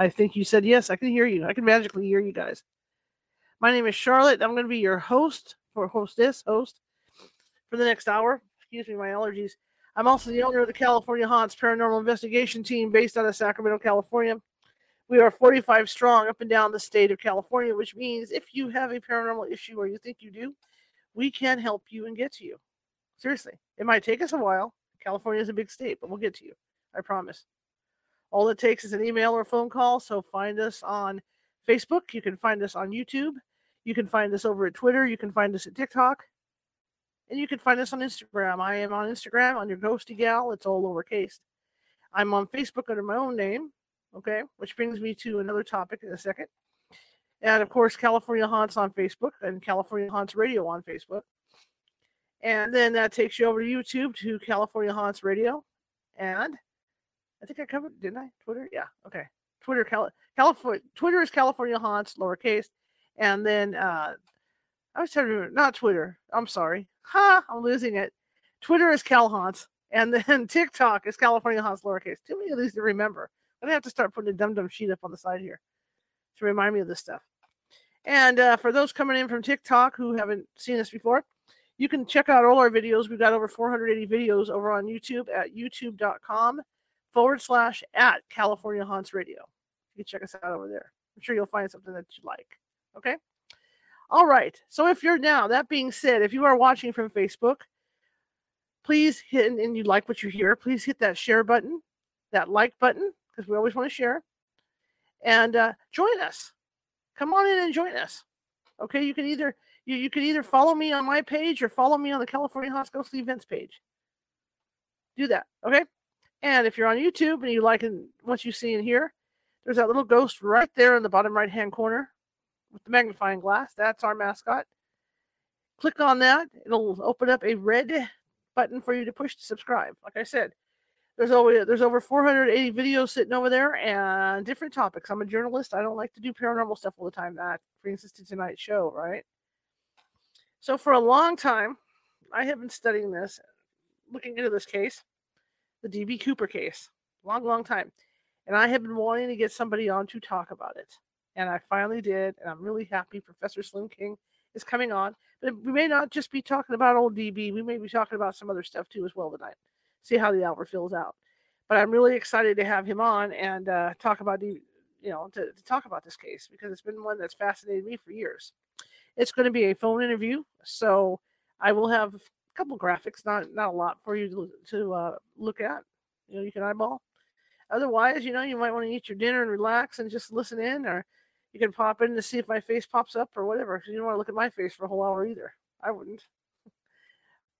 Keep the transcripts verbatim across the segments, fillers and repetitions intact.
I think you said yes. I can hear you. I can magically hear you guys. My name is Charlotte. I'm going to be your host or hostess, host for the next hour. Excuse me, my allergies. I'm also the owner of the California Haunts Paranormal Investigation Team based out of Sacramento, California. We are forty-five strong up and down the state of California, which means if you have a paranormal issue or you think you do, we can help you and get to you. Seriously, it might take us a while. California is a big state, but we'll get to you. I promise. All it takes is an email or a phone call, so find us on Facebook. You can find us on YouTube. You can find us over at Twitter. You can find us at TikTok. And you can find us on Instagram. I am on Instagram, on your ghosty gal. It's all lowercase. I'm on Facebook under my own name, okay, which brings me to another topic in a second. And, of course, California Haunts on Facebook and California Haunts Radio on Facebook. And then that takes you over to YouTube to California Haunts Radio. And I think I covered, didn't I? Twitter? Yeah. Okay. Twitter, Cal- California, Twitter is California Haunts, lowercase. And then, uh, I was trying to remember, not Twitter. I'm sorry. Ha! Huh, I'm losing it. Twitter is Cal Haunts. And then TikTok is California Haunts, lowercase. Too many of these to remember. I'm going to have to start putting a dum-dum sheet up on the side here to remind me of this stuff. And uh, for those coming in from TikTok who haven't seen us before, you can check out all our videos. We've got over four hundred eighty videos over on YouTube at youtube.com. forward slash at California Haunts Radio. You can check us out over there. I'm sure you'll find something that you like. Okay? All right. So if you're now, that being said, if you are watching from Facebook, please hit, and you like what you hear, please hit that share button, that like button, because we always want to share. And uh, join us. Come on in and join us. Okay? You can either you, you can either follow me on my page or follow me on the California Haunts Ghostly Events page. Do that. Okay? And if you're on YouTube and you like what you see in here, there's that little ghost right there in the bottom right-hand corner with the magnifying glass. That's our mascot. Click on that. It'll open up a red button for you to push to subscribe. Like I said, there's over, there's over four hundred eighty videos sitting over there and different topics. I'm a journalist. I don't like to do paranormal stuff all the time. That brings us to tonight's show, right? So for a long time, I have been studying this, looking into this case. The D B Cooper case. Long, long time. And I have been wanting to get somebody on to talk about it. And I finally did. And I'm really happy Professor Slim King is coming on. But we may not just be talking about old D B. We may be talking about some other stuff too as well tonight. See how the hour fills out. But I'm really excited to have him on and uh, talk about the, you know, to, to talk about this case. Because it's been one that's fascinated me for years. It's going to be a phone interview. So I will have couple graphics, not not a lot for you to, to uh, look at. You know, you can eyeball. Otherwise, you know, you might want to eat your dinner and relax and just listen in, or you can pop in to see if my face pops up or whatever, because you don't want to look at my face for a whole hour either. I wouldn't.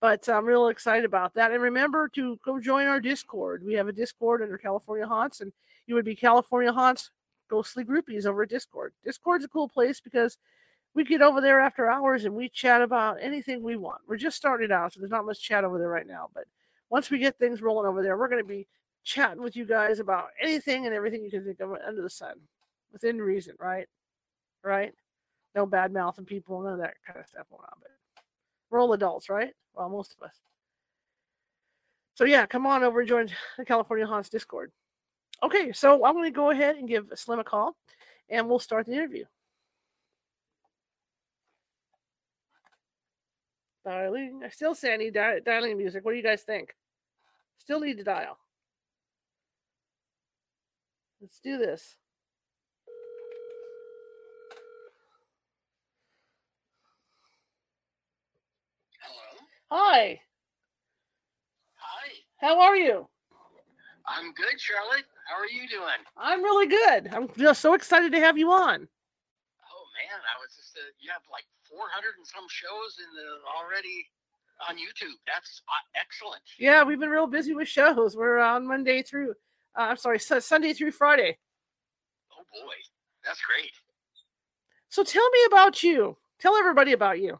But I'm real excited about that. And remember to go join our Discord. We have a Discord under California Haunts, and you would be California Haunts Ghostly Groupies over at Discord. Discord's a cool place because we get over there after hours and we chat about anything we want. We're just starting out, so there's not much chat over there right now. But once we get things rolling over there, we're going to be chatting with you guys about anything and everything you can think of under the sun. Within reason, right? Right? No bad-mouthing people, none of that kind of stuff going on. But we're all adults, right? Well, most of us. So, yeah, come on over and join the California Haunts Discord. Okay, so I'm going to go ahead and give Slim a call, and we'll start the interview. Dialing. I still say I need di- dialing music. What do you guys think? Still need to dial. Let's do this. Hello? Hi. Hi. How are you? I'm good, Charlotte. How are you doing? I'm really good. I'm just so excited to have you on. Oh, man. I was just, uh, you have like four hundred and some shows in the already on YouTube. That's excellent. Yeah, we've been real busy with shows. We're on Monday through, uh, I'm sorry, su- Sunday through Friday. Oh boy, That's great. So tell me about you. Tell everybody about you.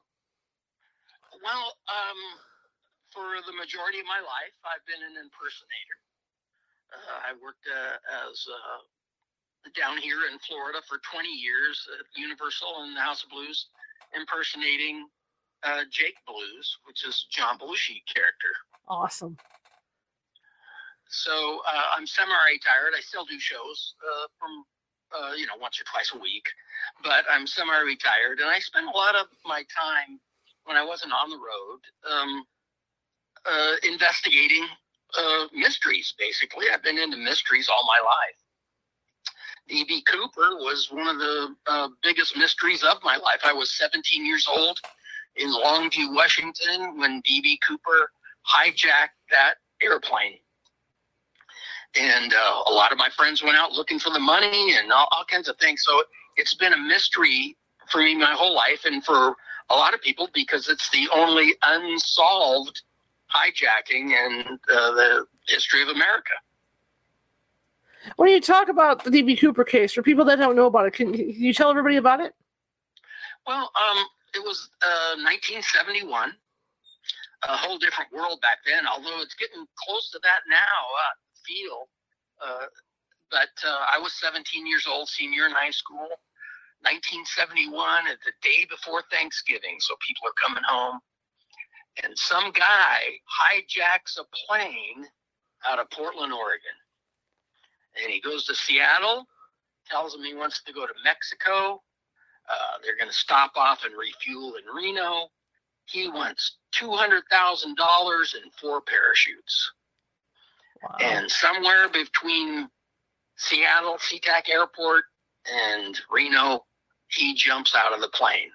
Well, um, for the majority of my life, I've been an impersonator. Uh, I worked uh, as uh, down here in Florida for twenty years at Universal and the House of Blues, impersonating uh, Jake Blues, which is John Belushi character. Awesome. So uh, I'm semi-retired. I still do shows uh, from, uh, you know, once or twice a week, but I'm semi-retired, and I spend a lot of my time when I wasn't on the road um, uh, investigating uh, mysteries, basically. I've been into mysteries all my life. D B. Cooper was one of the uh, biggest mysteries of my life. I was seventeen years old in Longview, Washington, when D B. Cooper hijacked that airplane. And uh, a lot of my friends went out looking for the money and all, all kinds of things. So it's been a mystery for me my whole life, and for a lot of people, because it's the only unsolved hijacking in uh, the history of America. When you talk about the D B. Cooper case, for people that don't know about it, can you tell everybody about it? Well, um, it was uh, nineteen seventy-one, a whole different world back then, although it's getting close to that now. Uh, feel. Uh, but uh, I was seventeen years old, senior in high school, nineteen seventy-one, the day before Thanksgiving, so people are coming home. And some guy hijacks a plane out of Portland, Oregon. And he goes to Seattle, tells him he wants to go to Mexico. Uh, they're going to stop off and refuel in Reno. He wants two hundred thousand dollars and four parachutes. Wow. And somewhere between Seattle, SeaTac Airport, and Reno, he jumps out of the plane.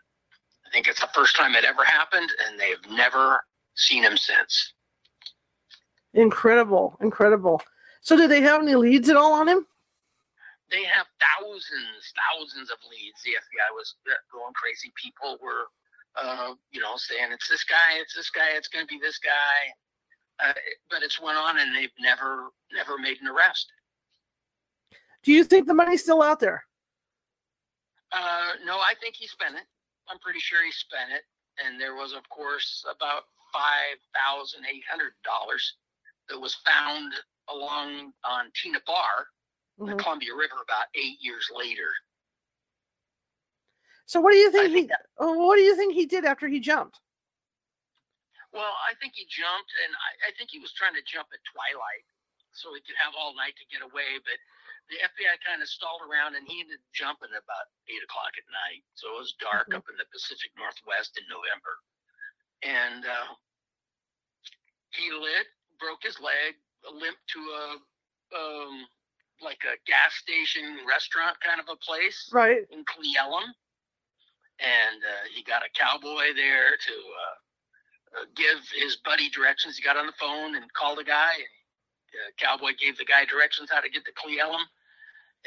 I think it's the first time it ever happened, and they've never seen him since. Incredible, incredible. So do they have any leads at all on him? They have thousands, thousands of leads. The F B I was going crazy. People were, uh, you know, saying, it's this guy, it's this guy, it's going to be this guy. Uh, but it's went on, and they've never, never made an arrest. Do you think the money's still out there? Uh, no, I think he spent it. I'm pretty sure he spent it. And there was, of course, about five thousand eight hundred dollars that was found along on Tena Bar, mm-hmm. the Columbia River, about eight years later. So what do you think, think he? That- what do you think he did after he jumped? Well, I think he jumped, and I, I think he was trying to jump at twilight so he could have all night to get away. But the F B I kind of stalled around, and he ended up jumping about eight o'clock at night. So it was dark mm-hmm. up in the Pacific Northwest in November. And uh, he lit, broke his leg, limped to a, um, like a gas station restaurant kind of a place right. in Cle Elum. And uh, he got a cowboy there to... Uh, give his buddy directions. He got on the phone and called a guy. And the cowboy gave the guy directions how to get to Cle Elum,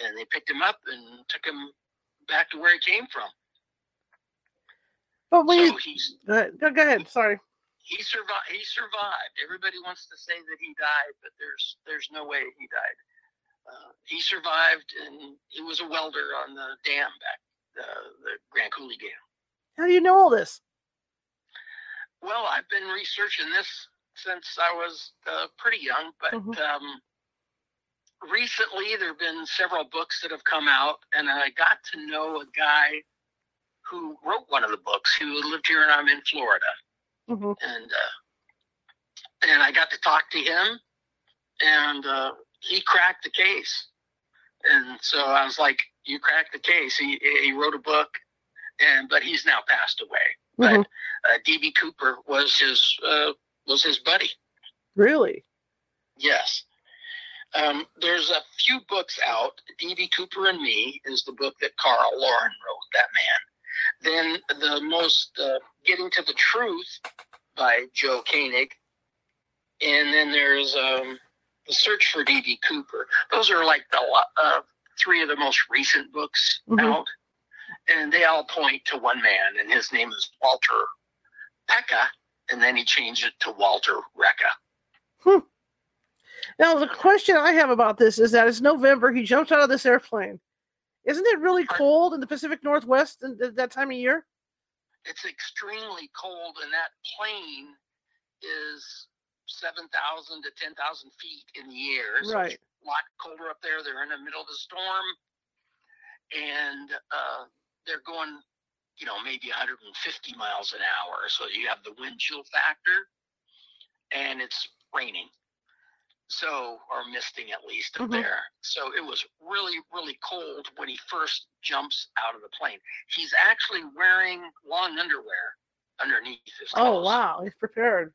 and they picked him up and took him back to where he came from. But when so you, he's, go ahead. Sorry. He, he survived. He survived. Everybody wants to say that he died, but there's there's no way he died. Uh, he survived, and he was a welder on the dam back, uh, the Grand Coulee Dam. How do you know all this? Well, I've been researching this since I was uh, pretty young, but mm-hmm. um, recently there have been several books that have come out, and I got to know a guy who wrote one of the books who lived here, and I'm in Florida, mm-hmm. and uh, and I got to talk to him, and uh, he cracked the case, and so I was like, "You cracked the case." He he wrote a book, and but he's now passed away. But mm-hmm. uh, D B. Cooper was his uh, was his buddy. Really? Yes. Um, there's a few books out. D B. Cooper and Me is the book that Carl Laurin wrote, that man. Then the most uh, Getting to the Truth by Joe Koenig. And then there's um, The Search for D B. Cooper. Those are like the uh, three of the most recent books mm-hmm. out. And they all point to one man, and his name is Walter Pecka, and then he changed it to Walter Recca. Hmm. Now, the question I have about this is that it's November. He jumped out of this airplane. Isn't it really cold in the Pacific Northwest at that time of year? It's extremely cold, and that plane is seven thousand to ten thousand feet in the air. So right. It's a lot colder up there. They're in the middle of the storm, and uh, they're going, you know, maybe one hundred fifty miles an hour. So you have the wind chill factor, and it's raining. So, or misting at least up mm-hmm. there. So it was really, really cold when he first jumps out of the plane. He's actually wearing long underwear underneath his clothes. Oh, wow. He's prepared.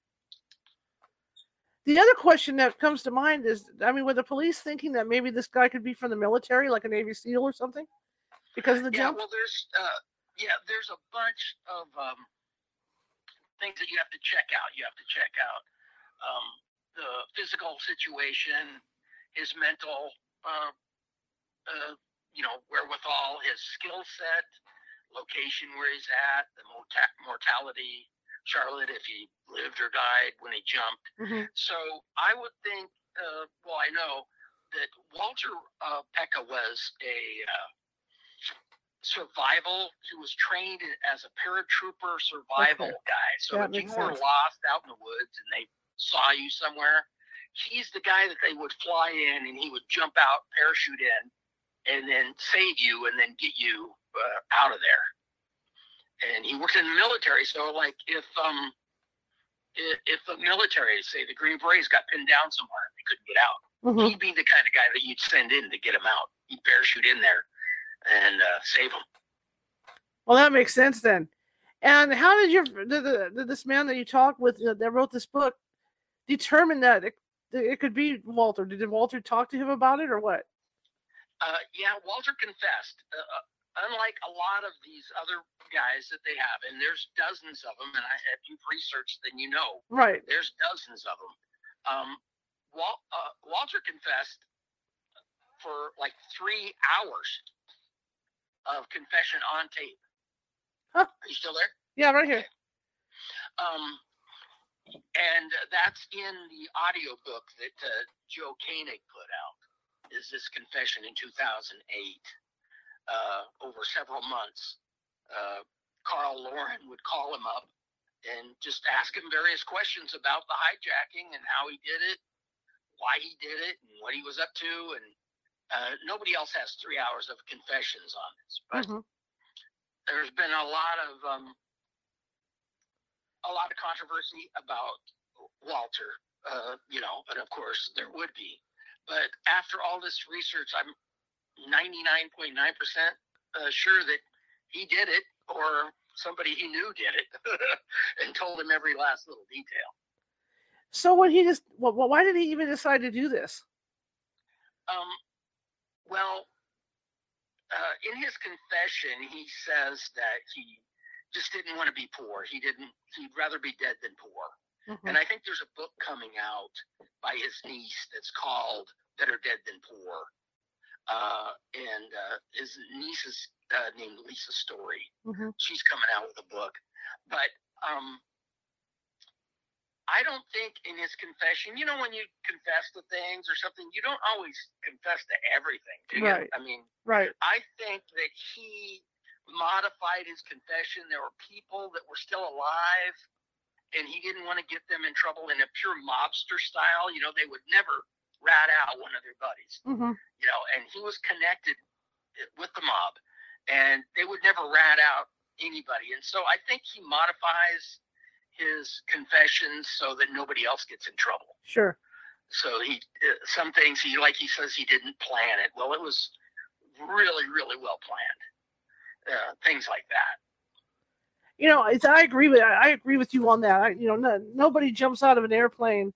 The other question that comes to mind is, I mean, were the police thinking that maybe this guy could be from the military, like a Navy SEAL or something? Because of the jump? Yeah, well, there's, uh, yeah, there's a bunch of um, things that you have to check out. You have to check out. Um, the physical situation, his mental, uh, uh, you know, wherewithal, his skill set, location where he's at, the mortality, Charlotte, if he lived or died when he jumped. Mm-hmm. So I would think, uh, well, I know that Walter uh, Pecka was a uh, survival. He was trained as a paratrooper survival okay. guy. So that if you were sense. lost out in the woods and they saw you somewhere, he's the guy that they would fly in, and he would jump out, parachute in, and then save you, and then get you uh, out of there. And he worked in the military, so like if um if, if the military, say the Green Berets, got pinned down somewhere and they couldn't get out, mm-hmm. he'd be the kind of guy that you'd send in to get him out. He'd parachute in there and uh, save him. Well, that makes sense then. And how did your did the, did this man that you talked with uh, that wrote this book determined that it, it could be Walter? Did Walter talk to him about it or what? Uh, yeah, Walter confessed. Uh, unlike a lot of these other guys that they have, and there's dozens of them, and I, if you've researched, then you know. Right. There's dozens of them. Um, Wal, uh, Walter confessed for like three hours of confession on tape. Huh. Are you still there? Yeah, right here. Okay. Um. And that's in the audio book that uh, Joe Koenig put out, is this confession in two thousand eight, uh, over several months. Uh, Carl Laurin would call him up and just ask him various questions about the hijacking and how he did it, why he did it, and what he was up to. And uh, nobody else has three hours of confessions on this. But mm-hmm. there's been a lot of... Um, a lot of controversy about Walter, uh, you know, and of course there would be. But after all this research, I'm ninety-nine point nine percent uh, sure that he did it, or somebody he knew did it and told him every last little detail. So when he just, well, why did he even decide to do this? Um, well, uh, in his confession, he says that he just didn't want to be poor. He didn't, he'd rather be dead than poor. Mm-hmm. And I think there's a book coming out by his niece that's called Better Dead Than Poor. Uh, and uh, his niece is uh, named Lisa Story. Mm-hmm. She's coming out with a book. But um, I don't think in his confession, you know, when you confess to things or something, you don't always confess to everything, do you? Right. I mean, right. I think that he modified his confession. There were people that were still alive, and he didn't want to get them in trouble. In a pure mobster style, you know, they would never rat out one of their buddies. Mm-hmm. You know, and he was connected with the mob, and they would never rat out anybody. And so I think he modifies his confessions so that nobody else gets in trouble. Sure. So he uh, some things he like he says he didn't plan it. Well, it was really, really well planned. Uh, things like that. You know, it's, I agree with I agree with you on that. I, you know, no, nobody jumps out of an airplane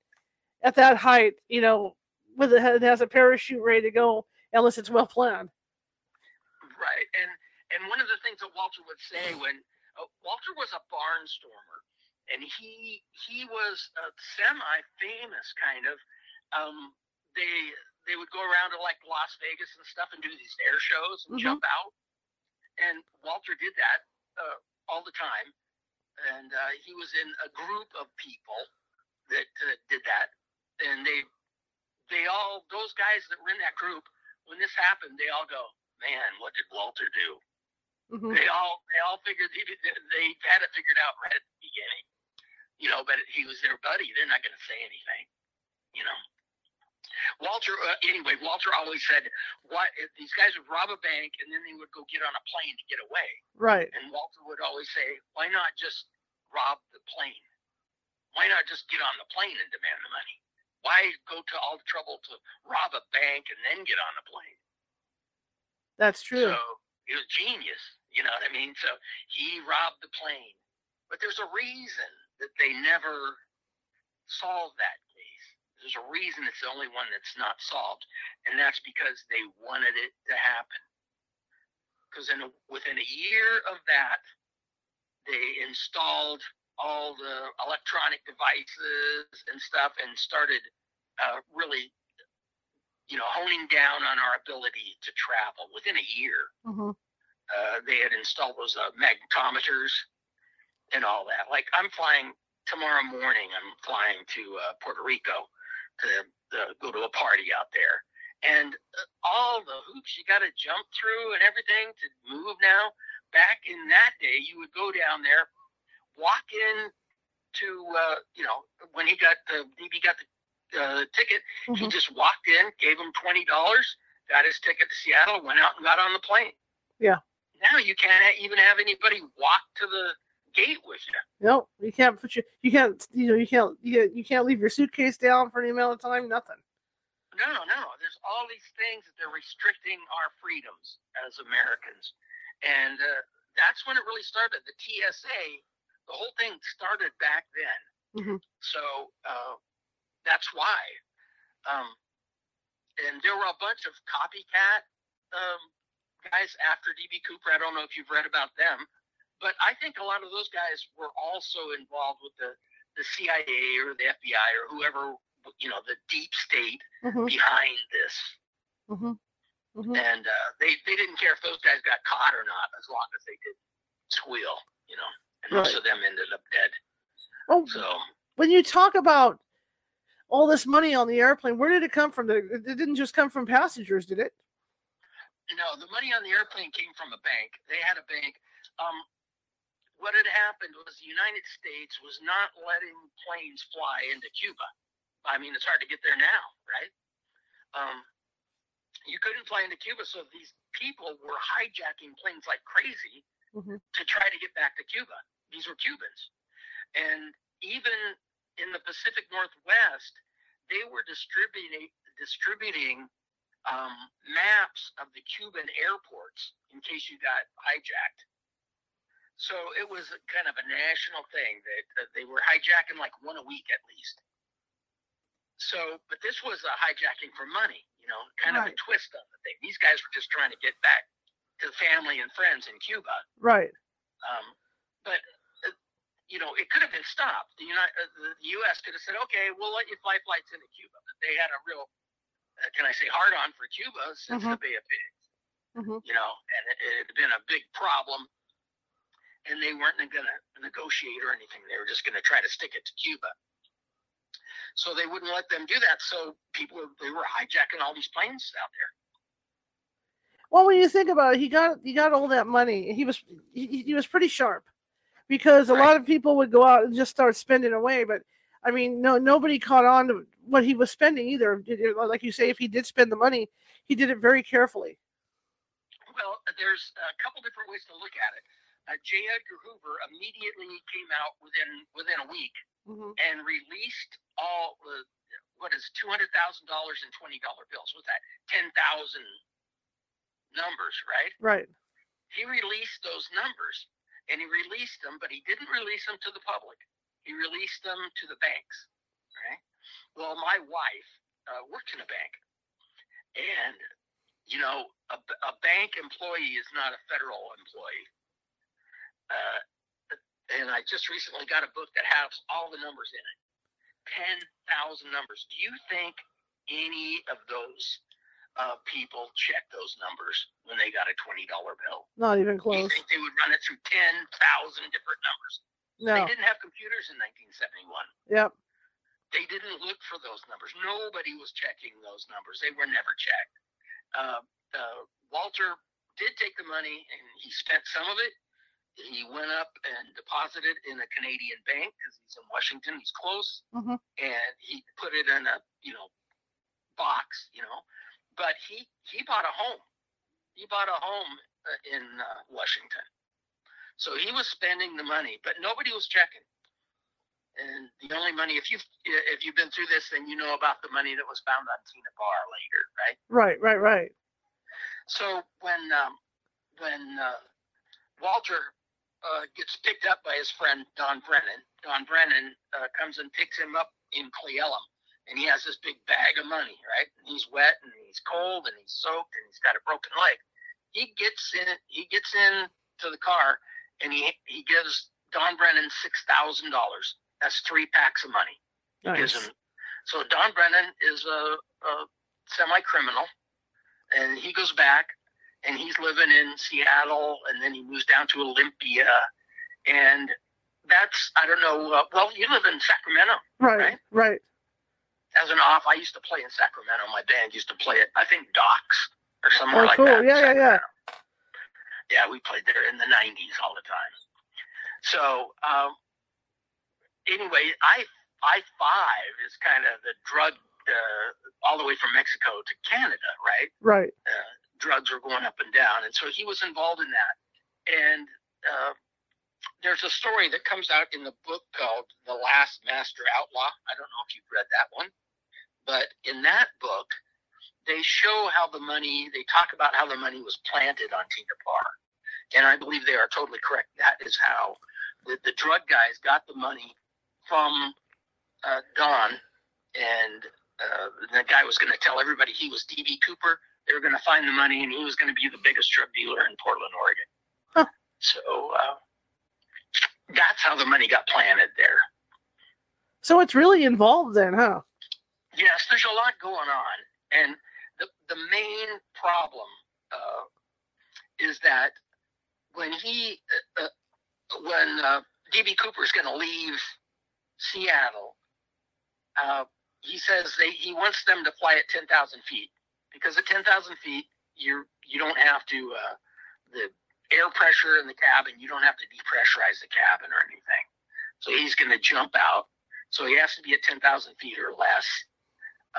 at that height, you know, with a, it has a parachute ready to go, unless it's well planned. Right, and and one of the things that Walter would say when uh, Walter was a barnstormer, and he he was a semi-famous kind of. Um, they they would go around to like Las Vegas and stuff and do these air shows and mm-hmm. jump out. And Walter did that uh, all the time. And uh, he was in a group of people that uh, did that. And they, they all, those guys that were in that group, when this happened, they all go, man, what did Walter do? Mm-hmm. They all they all figured he did, they had it figured out right at the beginning, you know. But he was their buddy; they're not going to say anything, you know. Walter, uh, anyway, Walter always said, "What if these guys would rob a bank and then they would go get on a plane to get away?" Right. And Walter would always say, "Why not just rob the plane? Why not just get on the plane and demand the money? Why go to all the trouble to rob a bank and then get on the plane?" That's true. So it was genius, you know what I mean? So he robbed the plane. But there's a reason that they never solved that case. There's a reason it's the only one that's not solved, and that's because they wanted it to happen. Because in a, within a year of that, they installed all the electronic devices and stuff and started uh, really, you know, honing down on our ability to travel. Within a year, mm-hmm. uh, they had installed those uh, magnetometers and all that. Like, I'm flying tomorrow morning. I'm flying to uh, Puerto Rico to uh, go to a party out there. And uh, all the hoops you got to jump through and everything to move now. Back in that day, you would go down there, walk in to, uh, you know, when he got the, D B got the uh, ticket, mm-hmm. he just walked in, gave him twenty dollars, got his ticket to Seattle, went out and got on the plane. Yeah. Now you can't even have anybody walk to the gate with you. No, you can't put your, you can't, you know, you can't, you, you can't leave your suitcase down for any amount of time, nothing. No, no, there's all these things that they're restricting our freedoms as Americans. And uh, that's when it really started. The T S A, the whole thing started back then. Mm-hmm. So uh, that's why. Um, and there were a bunch of copycat um, guys after D B. Cooper. I don't know if you've read about them, but I think a lot of those guys were also involved with the, the C I A or the F B I or whoever, you know, the deep state mm-hmm. behind this. Mm-hmm. Mm-hmm. And uh, they, they didn't care if those guys got caught or not, as long as they did squeal, you know. And most right. of them ended up dead. Oh, so when you talk about all this money on the airplane, where did it come from? It didn't just come from passengers, did it? No, the money on the airplane came from a bank. They had a bank. Um, what had happened was the United States was not letting planes fly into Cuba. I mean, it's hard to get there now, right? Um, you couldn't fly into Cuba, so these people were hijacking planes like crazy. Mm-hmm. To try to get back to Cuba. These were Cubans. And even in the Pacific Northwest, they were distributing distributing um, maps of the Cuban airports in case you got hijacked. So it was kind of a national thing that, that they were hijacking like one a week at least. So, but this was a hijacking for money, you know, kind right. of a twist on the thing. These guys were just trying to get back to family and friends in Cuba. Right. Um, but, uh, you know, it could have been stopped. The, United, uh, the U S could have said, okay, we'll let you fly flights into Cuba. But they had a real, uh, can I say, hard-on for Cuba since mm-hmm. the Bay of Pigs. Mm-hmm. You know, and it, it had been a big problem. And they weren't going to negotiate or anything. They were just going to try to stick it to Cuba. So they wouldn't let them do that. So people, they were hijacking all these planes out there. Well, when you think about it, he got he got all that money. He was he, he was pretty sharp, because a right. lot of people would go out and just start spending away. But I mean, no nobody caught on to what he was spending either. Like you say, if he did spend the money, he did it very carefully. Well, there's a couple different ways to look at it. Uh, J. Edgar Hoover immediately came out within within a week mm-hmm. and released all uh, what is two hundred thousand dollars in twenty dollar bills. What's that? Ten thousand. Numbers, right? Right. He released those numbers, and he released them, but he didn't release them to the public. He released them to the banks, right? Well, my wife uh, worked in a bank, and, you know, a, a bank employee is not a federal employee. Uh, and I just recently got a book that has all the numbers in it, ten thousand numbers. Do you think any of those Uh, people check those numbers when they got a twenty dollar bill? Not even close. You think they would run it through ten thousand different numbers? No. They didn't have computers in nineteen seventy-one. Yep. They didn't look for those numbers. Nobody was checking those numbers. They were never checked. Uh, uh, Walter did take the money, and he spent some of it. He went up and deposited in a Canadian bank because he's in Washington. He's close, mm-hmm. and he put it in a you know box, you know. But he he bought a home. He bought a home in uh, Washington. So he was spending the money, but nobody was checking. And the only money, if you've, if you've been through this, then you know about the money that was found on Tena Bar later, right? Right, right, right. So when um, when uh, Walter uh, gets picked up by his friend Don Brennan, Don Brennan uh, comes and picks him up in Cle Elum, and he has this big bag of money, right? And he's wet, and he's cold, and he's soaked, and he's got a broken leg. He gets in. He gets in to the car, and he he gives Don Brennan six thousand dollars. That's three packs of money. Nice. Gives him. So Don Brennan is a, a semi-criminal, and he goes back, and he's living in Seattle, and then he moves down to Olympia, and that's, I don't know, uh, well, you live in Sacramento, right? Right, right. As an off, I used to play in Sacramento. My band used to play at, I think, Doc's or somewhere oh, like cool. that. Yeah, yeah, yeah. Yeah, we played there in the nineties all the time. So, um, Anyway, I I five is kind of the drug uh, all the way from Mexico to Canada, right? Right. Uh, drugs were going up and down, and so he was involved in that. And uh, there's a story that comes out in the book called "The Last Master Outlaw." I don't know if you've read that one, but in that book, they show how the money. They talk about how the money was planted on Tena Bar, and I believe they are totally correct. That is how the, the drug guys got the money from uh, Don, and uh, the guy was going to tell everybody he was D B Cooper. They were going to find the money, and he was going to be the biggest drug dealer in Portland, Oregon. Huh. So uh, that's how the money got planted there. So it's really involved then, huh? Yes, there's a lot going on. And the, the main problem uh, is that when he, uh, when uh, D B Cooper's going to leave Seattle, uh, he says they, he wants them to fly at ten thousand feet, because at ten thousand feet, you you don't have to, uh, the air pressure in the cabin, you don't have to depressurize the cabin or anything. So he's going to jump out. So he has to be at ten thousand feet or less.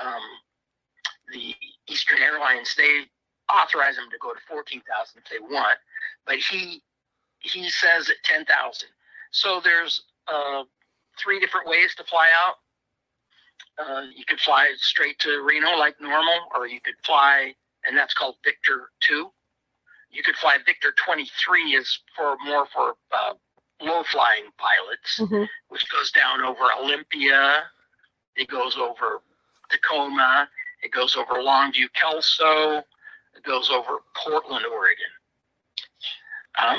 Um, the Eastern Airlines, they authorize him to go to fourteen thousand if they want, but he, he says at ten thousand. So there's uh three different ways to fly out. Uh, you could fly straight to Reno like normal, or you could fly, and that's called Victor two. You could fly Victor twenty-three is for more for uh, low-flying pilots, mm-hmm. which goes down over Olympia. It goes over Tacoma. It goes over Longview, Kelso. It goes over Portland, Oregon. Um,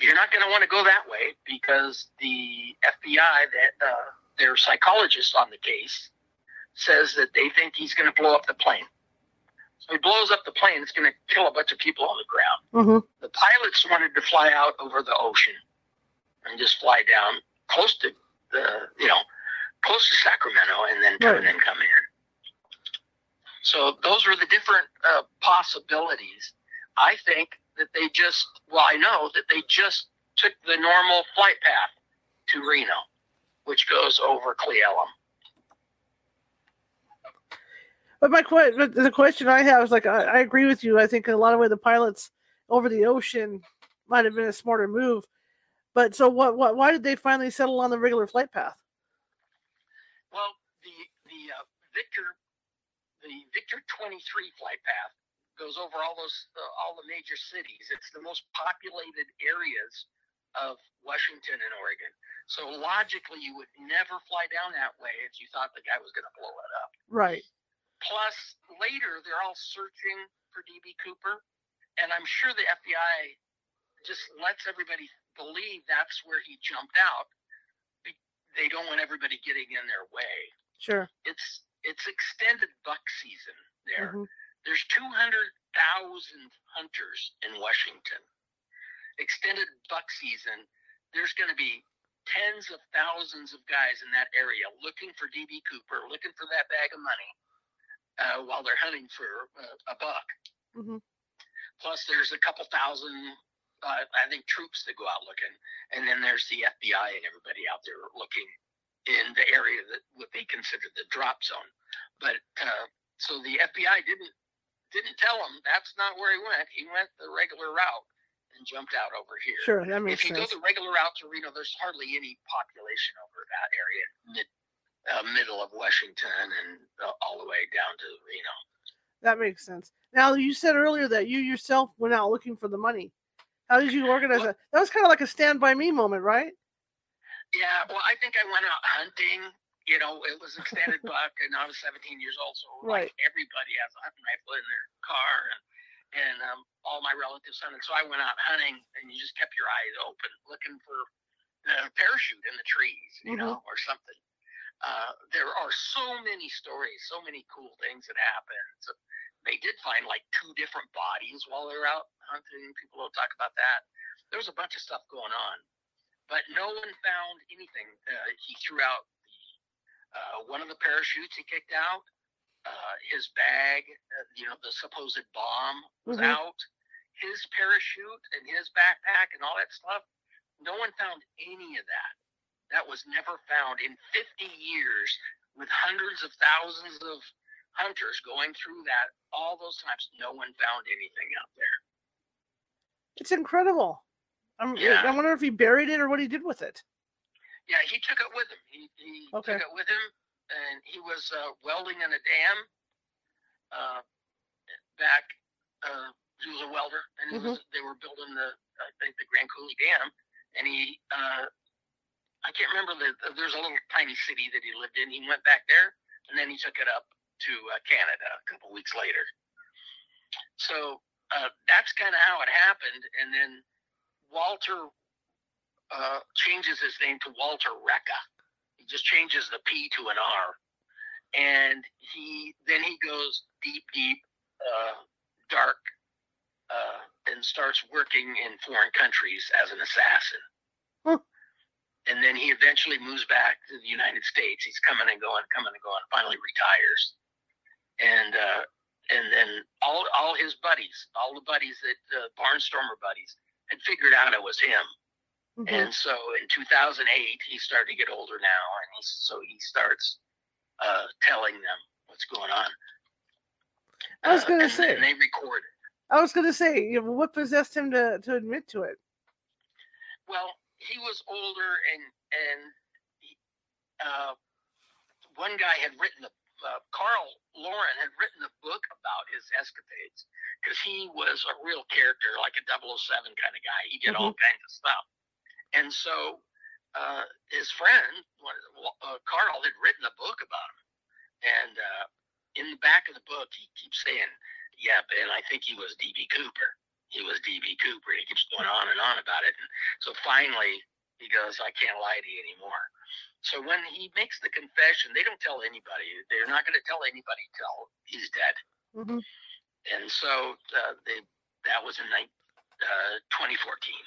You're not going to want to go that way, because the F B I, that uh, their psychologist on the case, says that they think he's going to blow up the plane. So he blows up the plane. It's going to kill a bunch of people on the ground. Mm-hmm. The pilots wanted to fly out over the ocean and just fly down close to the, you know, close to Sacramento, and then right. turn and come in. So those were the different uh, possibilities. I think that they just, well, I know that they just took the normal flight path to Reno, which goes over Cle Elum. But my but the question I have is, like, I, I agree with you. I think in a lot of way the pilots over the ocean might have been a smarter move. But so what? What? Why did they finally settle on the regular flight path? Well, the the uh, Victor the Victor twenty-three flight path goes over all those, uh, all the major cities. It's the most populated areas of Washington and Oregon. So logically, you would never fly down that way if you thought the guy was going to blow it up. Right. Plus, later they're all searching for D B Cooper, and I'm sure the F B I just lets everybody believe that's where he jumped out. They don't want everybody getting in their way. Sure. It's it's extended buck season there. Mm-hmm. There's two hundred thousand hunters in Washington. Extended buck season, there's going to be tens of thousands of guys in that area looking for D B Cooper, looking for that bag of money, uh, while they're hunting for uh, a buck. Mm-hmm. Plus, there's a couple thousand, uh, I think, troops that go out looking. And then there's the F B I and everybody out there looking in the area that what they consider the drop zone. But uh, so the F B I didn't didn't tell him that's not where he went. He went the regular route and jumped out over here. Sure, that makes sense. If you sense. go the regular route to Reno, there's hardly any population over that area, mid, uh, middle of Washington and uh, all the way down to Reno. That makes sense. Now, you said earlier that you yourself went out looking for the money. How did you organize well, that? That was kind of like a Stand By Me moment, right? Yeah, well, I think I went out hunting. You know, it was extended buck, and I was seventeen years old, so right. like everybody has a hunting rifle in their car, and, and um, all my relatives hunted. So I went out hunting, and you just kept your eyes open, looking for the parachute in the trees, you mm-hmm. know, or something. Uh, there are so many stories, so many cool things that happen. So they did find like two different bodies while they were out hunting. People don't talk about that. There was a bunch of stuff going on, but no one found anything. Uh, he threw out the, uh, one of the parachutes he kicked out. Uh, his bag, uh, you know, the supposed bomb was mm-hmm. out. His parachute and his backpack and all that stuff. No one found any of that. That was never found in fifty years with hundreds of thousands of hunters going through that. All those times, no one found anything out there. It's incredible. I'm, yeah. I wonder if he buried it or what he did with it. Yeah, he took it with him. He, he okay. took it with him, and he was uh, welding in a dam uh, back. Uh, he was a welder, and he mm-hmm. was, they were building the, I think, the Grand Coulee Dam, and he... Uh, I can't remember, the, there's a little tiny city that he lived in. He went back there, and then he took it up to uh, Canada a couple weeks later. So uh, that's kind of how it happened. And then Walter uh, changes his name to Walter Pecka. He just changes the P to an R. And he then he goes deep, deep, uh, dark, uh, and starts working in foreign countries as an assassin. Huh. And then he eventually moves back to the United States. He's coming and going, coming and going, finally retires. And uh, and then all all his buddies, all the buddies that uh, Barnstormer buddies had figured out it was him. Mm-hmm. And so in two thousand eight, he started to get older now. And he, so he starts uh, telling them what's going on. I was going to uh, say. And they record it. I was going to say, you know, what possessed him to, to admit to it? Well, he was older, and and he, uh, one guy had written the uh, Carl Laurin had written a book about his escapades because he was a real character, like a double oh seven kind of guy. He did mm-hmm. all kinds of stuff, and so uh, his friend uh, Carl had written a book about him, and uh, in the back of the book he keeps saying, "Yep, and I think he was D B Cooper." He was D B Cooper. He keeps going on and on about it. And so finally, he goes, I can't lie to you anymore. So when he makes the confession, they don't tell anybody. They're not going to tell anybody till he's dead. Mm-hmm. And so uh, they, that was in uh, twenty fourteen.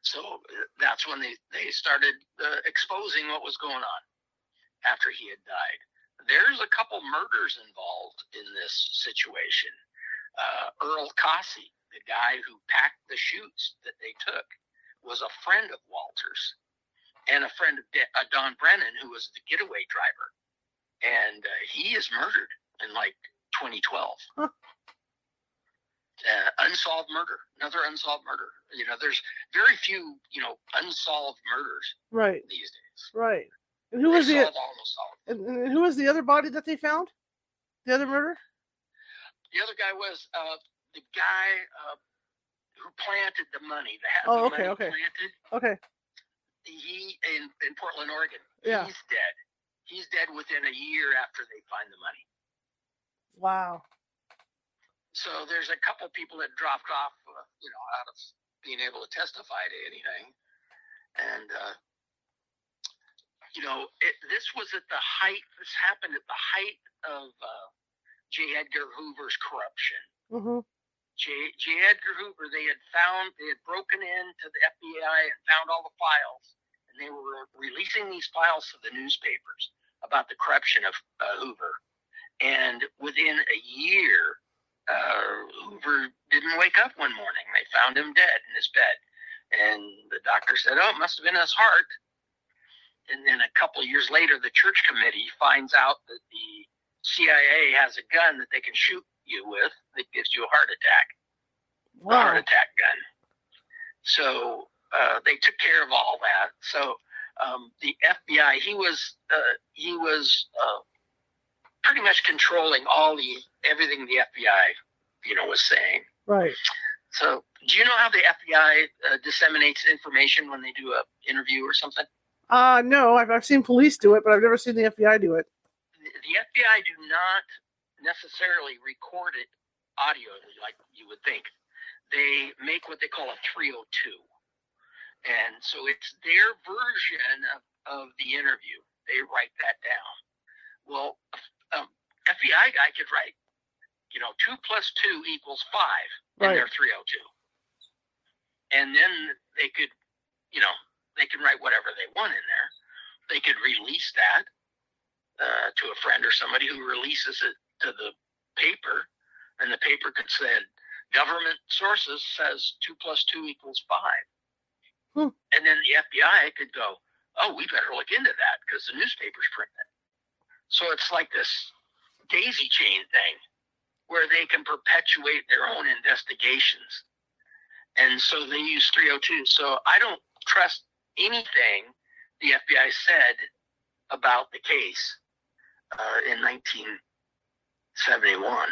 So that's when they, they started uh, exposing what was going on after he had died. There's a couple murders involved in this situation. Uh, Earl Cossey, the guy who packed the chutes that they took, was a friend of Walter's and a friend of De- uh, Don Brennan, who was the getaway driver. And uh, he is murdered in like twenty twelve. Huh. Uh, unsolved murder, another unsolved murder. You know, there's very few, you know, unsolved murders right. these days. Right. And who was the and, and who was the other body that they found? The other murder? The other guy was uh, the guy uh, who planted the money. The hat oh, okay, money okay. planted. Okay. He in, in Portland, Oregon. Yeah. He's dead. He's dead within a year after they find the money. Wow. So there's a couple people that dropped off, uh, you know, out of being able to testify to anything, and uh, you know, it, this was at the height. This happened at the height of. Uh, J. Edgar Hoover's corruption. Mm-hmm. J. J. Edgar Hoover, they had found, they had broken into the F B I and found all the files, and they were releasing these files to the newspapers about the corruption of uh, Hoover. And within a year, uh, Hoover didn't wake up one morning. They found him dead in his bed. And the doctor said, oh, it must have been his heart. And then a couple of years later, the church committee finds out that the C I A has a gun that they can shoot you with that gives you a heart attack. Wow. A heart attack gun. So uh, they took care of all that. So um, the F B I, he was uh, he was uh, pretty much controlling all the everything the F B I, you know, was saying. Right. So do you know how the F B I uh, disseminates information when they do a interview or something? Uh, no, I've, I've seen police do it, but I've never seen the F B I do it. The, the F B I do not necessarily record it audio like you would think. They make what they call a three oh two. And so it's their version of, of the interview. They write that down. Well, um, F B I guy could write, you know, two plus two equals five in right. their three oh two. And then they could, you know, they can write whatever they want in there. They could release that uh, to a friend or somebody who releases it to the paper. And the paper could say, government sources says two plus two equals five. Hmm. And then the F B I could go, oh, we better look into that because the newspaper's printed. So it's like this daisy chain thing where they can perpetuate their own investigations. And so they use three oh two. So I don't trust anything the F B I said about the case uh, in nineteen seventy-one.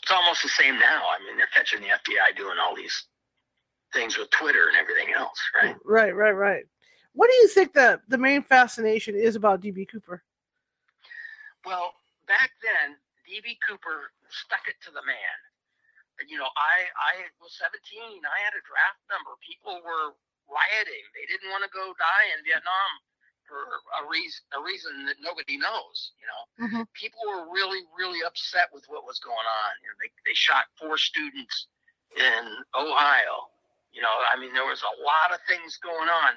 It's almost the same now. I mean, they're catching the F B I doing all these things with Twitter and everything else, right? Right, right, right. What do you think the, the main fascination is about D B. Cooper? Well, back then, D B. Cooper stuck it to the man. You know, I, I was seventeen. I had a draft number. People were rioting. They didn't want to go die in Vietnam for a reason, a reason that nobody knows, you know. Mm-hmm. People were really, really upset with what was going on. You know, they, they shot four students in Ohio. You know, I mean, there was a lot of things going on.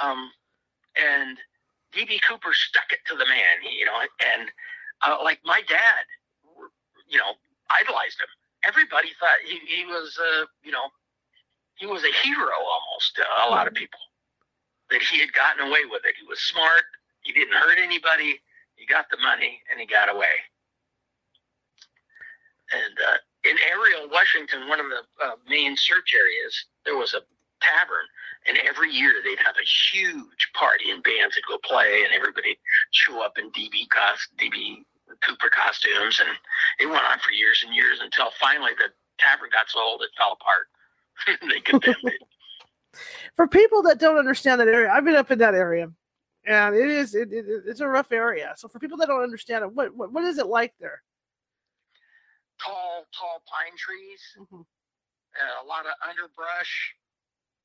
Um, and D B. Cooper stuck it to the man, you know. And, uh, like, my dad, you know, idolized him. Everybody thought he, he was, uh, you know, he was a hero almost to a lot of people. That he had gotten away with it. He was smart. He didn't hurt anybody. He got the money, and he got away. And uh, in Ariel, Washington, one of the uh, main search areas, there was a tavern, and every year they'd have a huge party, and bands would go play, and everybody'd show up in D B cost D B Cooper costumes, and it went on for years and years until finally the tavern got so old it fell apart. They condemned it. For people that don't understand that area, I've been up in that area, and it is it, it it's a rough area. So for people that don't understand it, what what, what is it like there? Tall, tall pine trees, mm-hmm. uh, a lot of underbrush.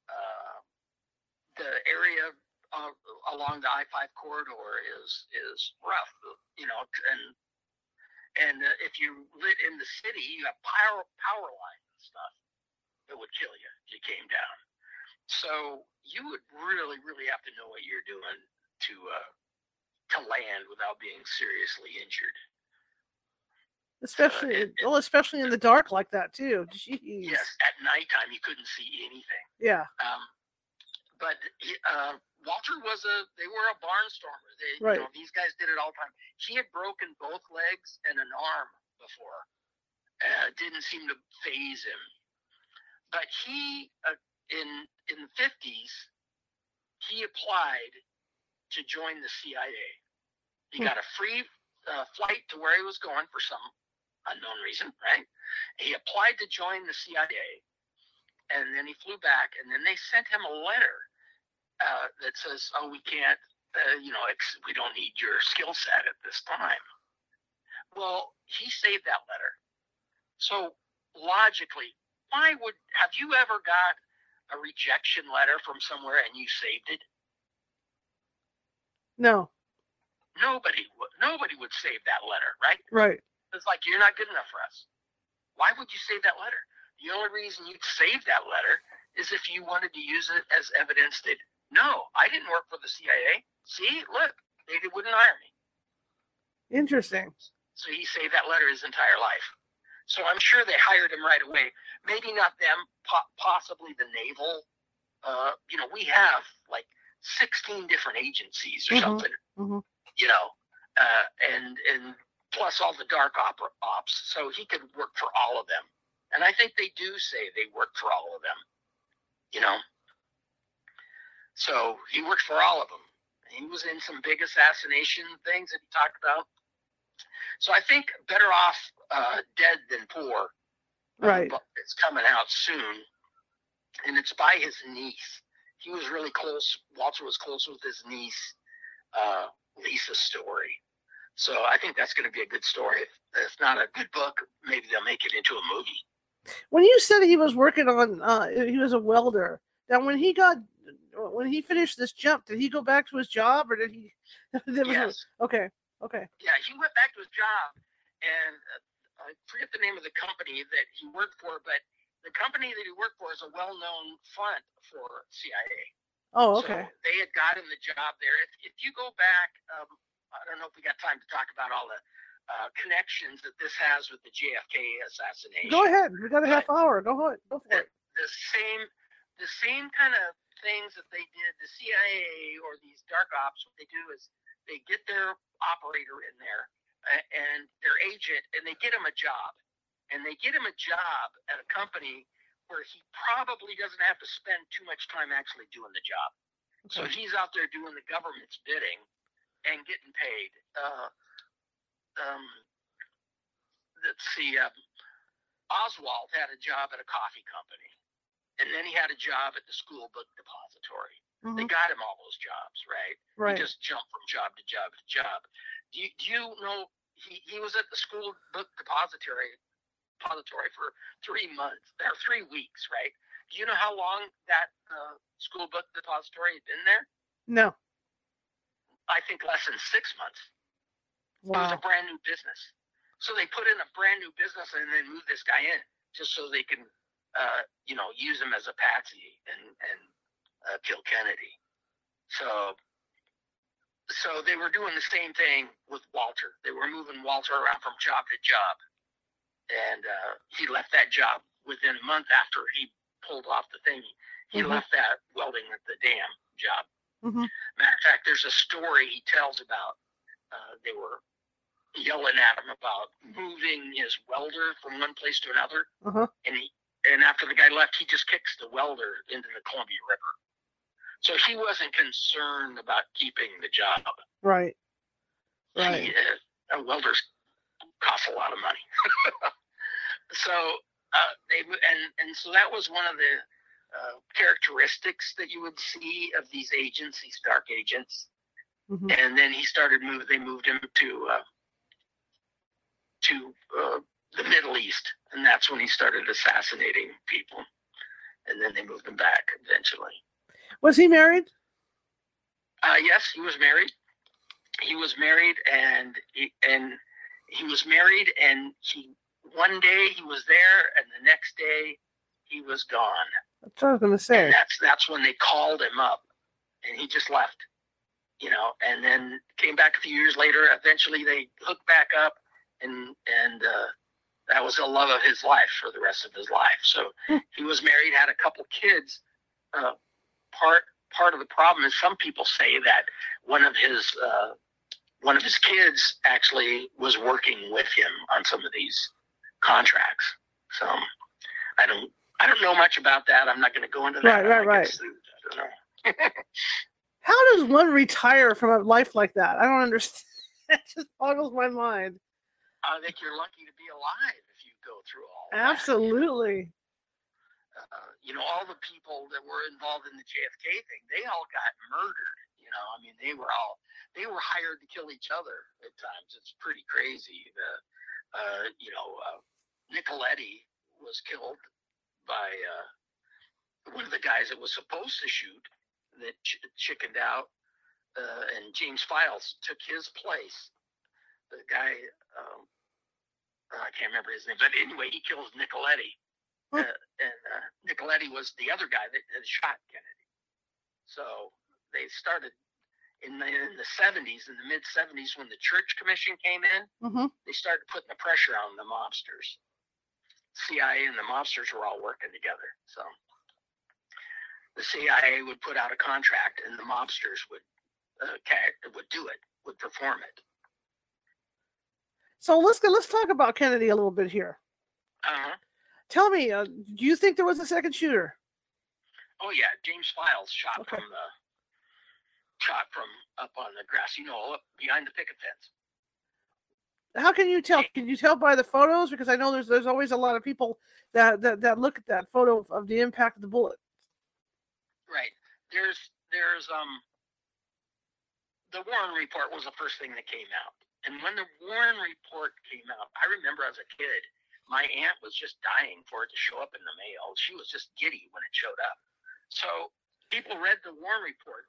Uh, the area uh, along the I five corridor is is rough, you know. And and uh, if you lit in the city, you have power power lines and stuff that would kill you if you came down. So you would really, really have to know what you're doing to uh, to land without being seriously injured. Especially, uh, it, well, especially in the dark like that too. Jeez. Yes, at nighttime you couldn't see anything. Yeah. Um, but he, uh, Walter was a. They were a barnstormer. They, right. You know, these guys did it all the time. He had broken both legs and an arm before. Uh, didn't seem to faze him. But he. Uh, In in the fifties, he applied to join the C I A. He got a free uh, flight to where he was going for some unknown reason, right? He applied to join the C I A, and then he flew back, and then they sent him a letter uh, that says, oh, we can't, uh, you know, ex- we don't need your skill set at this time. Well, he saved that letter. So logically, why would, have you ever got a rejection letter from somewhere and you saved it? No. Nobody would nobody would save that letter, right? Right. It's like, you're not good enough for us. Why would you save that letter? The only reason you'd save that letter is if you wanted to use it as evidence that, no, I didn't work for the C I A. See, look, they wouldn't hire me. Interesting. So he saved that letter his entire life. So I'm sure they hired him right away. Maybe not them, po- possibly the Naval. Uh, you know, we have like sixteen different agencies or mm-hmm. something, mm-hmm. you know, uh, and and plus all the dark opera ops. So he could work for all of them. And I think they do say they work for all of them, you know. So he worked for all of them. He was in some big assassination things that he talked about. So I think better off uh, dead than poor. Right. But it's coming out soon. And it's by his niece. He was really close. Walter was close with his niece, uh, Lisa's story. So I think that's going to be a good story. If it's not a good book, maybe they'll make it into a movie. When you said he was working on, uh, he was a welder. Now, when he got, when he finished this jump, did he go back to his job, or did he? Did yes. He, okay. Okay. Yeah, he went back to his job, and uh, I forget the name of the company that he worked for, but the company that he worked for is a well-known front for C I A. Oh, okay. So they had got him the job there. If, if you go back, um, I don't know if we got time to talk about all the uh, connections that this has with the J F K assassination. Go ahead. We got a half but hour. Go ahead. Go for the, it. The same, the same kind of things that they did. The C I A or these dark ops, what they do is they get their operator in there and their agent, and they get him a job. And they get him a job at a company where he probably doesn't have to spend too much time actually doing the job. Okay. So he's out there doing the government's bidding and getting paid. Uh, um, let's see, um, Oswald had a job at a coffee company, and then he had a job at the school book depository. Mm-hmm. They got him all those jobs, right? Right. He just jumped from job to job to job. Do you, do you know he, he was at the school book depository? depository for three months or three weeks, right? Do you know how long that uh, school book depository had been there? No. I think less than six months. Wow. It was a brand new business. So they put in a brand new business and then move this guy in just so they can, uh, you know, use him as a patsy and, and uh, kill Kennedy. So, so they were doing the same thing with Walter. They were moving Walter around from job to job. And uh, he left that job within a month after he pulled off the thing. He mm-hmm. left that welding at the dam job. Mm-hmm. Matter of fact, there's a story he tells about. Uh, they were yelling at him about moving his welder from one place to another. Uh-huh. And he, and after the guy left, he just kicks the welder into the Columbia River. So he wasn't concerned about keeping the job. Right. Right. He, uh, a welder's costs a lot of money. So uh, they and and so that was one of the uh, characteristics that you would see of these agents, these dark agents. Mm-hmm. And then he started moving. They moved him to uh, to uh, the Middle East, and that's when he started assassinating people. And then they moved him back eventually. Was he married? Uh, yes, he was married. He was married, and he, and. He was married, and he one day he was there, and the next day he was gone. That's what I was gonna say. And that's that's when they called him up, and he just left, you know. And then came back a few years later. Eventually, they hooked back up, and and uh, that was the love of his life for the rest of his life. So he was married, had a couple kids. Uh, part part of the problem is some people say that one of his uh, One of his kids actually was working with him on some of these contracts. So I don't, I don't know much about that. I'm not going to go into that. Right, right, right. I don't know. How does one retire from a life like that? I don't understand. It just boggles my mind. I think you're lucky to be alive if you go through all that. Absolutely. Uh, you know, all the people that were involved in the J F K thing, they all got murdered. You know, I mean, they were all, they were hired to kill each other at times. It's pretty crazy. The, uh, you know, uh, Nicoletti was killed by uh, one of the guys that was supposed to shoot that ch- chickened out. Uh, and James Files took his place. The guy, um, I can't remember his name, but anyway, he kills Nicoletti. Uh, and uh, Nicoletti was the other guy that had shot Kennedy. So they started in the, in the seventies, in the mid-seventies, when the Church Commission came in, mm-hmm. they started putting the pressure on the mobsters. C I A and the mobsters were all working together. So the C I A would put out a contract, and the mobsters would uh, would do it, would perform it. So let's go, let's talk about Kennedy a little bit here. Uh-huh. Tell me, uh, do you think there was a second shooter? Oh yeah, James Files shot okay. from the shot from up on the grass, you know, up behind the picket fence. How can you tell? Can you tell by the photos? Because I know there's there's always a lot of people that that, that look at that photo of, of the impact of the bullet. Right. There's there's um the Warren report was the first thing that came out. And when the Warren report came out, I remember as a kid, my aunt was just dying for it to show up in the mail. She was just giddy when it showed up. So people read the Warren report.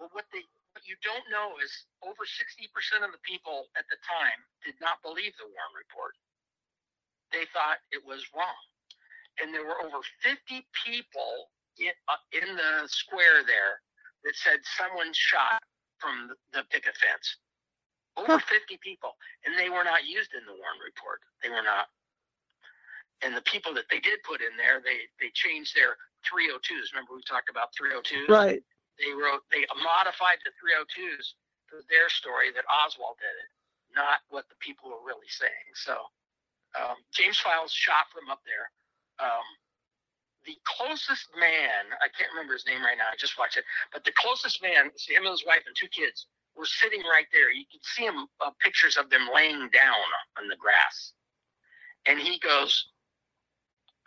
Well, what they what you don't know is over sixty percent of the people at the time did not believe the Warren report. They thought it was wrong. And there were over fifty people in, uh, in the square there that said someone shot from the, the picket fence. Over fifty people, and they were not used in the Warren report. They were not. And the people that they did put in there, they they changed their three oh twos. Remember we talked about three oh twos? Right. They wrote, they modified the three oh twos for their story that Oswald did it, not what the people were really saying. So um, James Files shot from up there. Um, the closest man, I can't remember his name right now. I just watched it. But the closest man, see him and his wife and two kids, were sitting right there. You can see him, uh, pictures of them laying down on the grass. And he goes,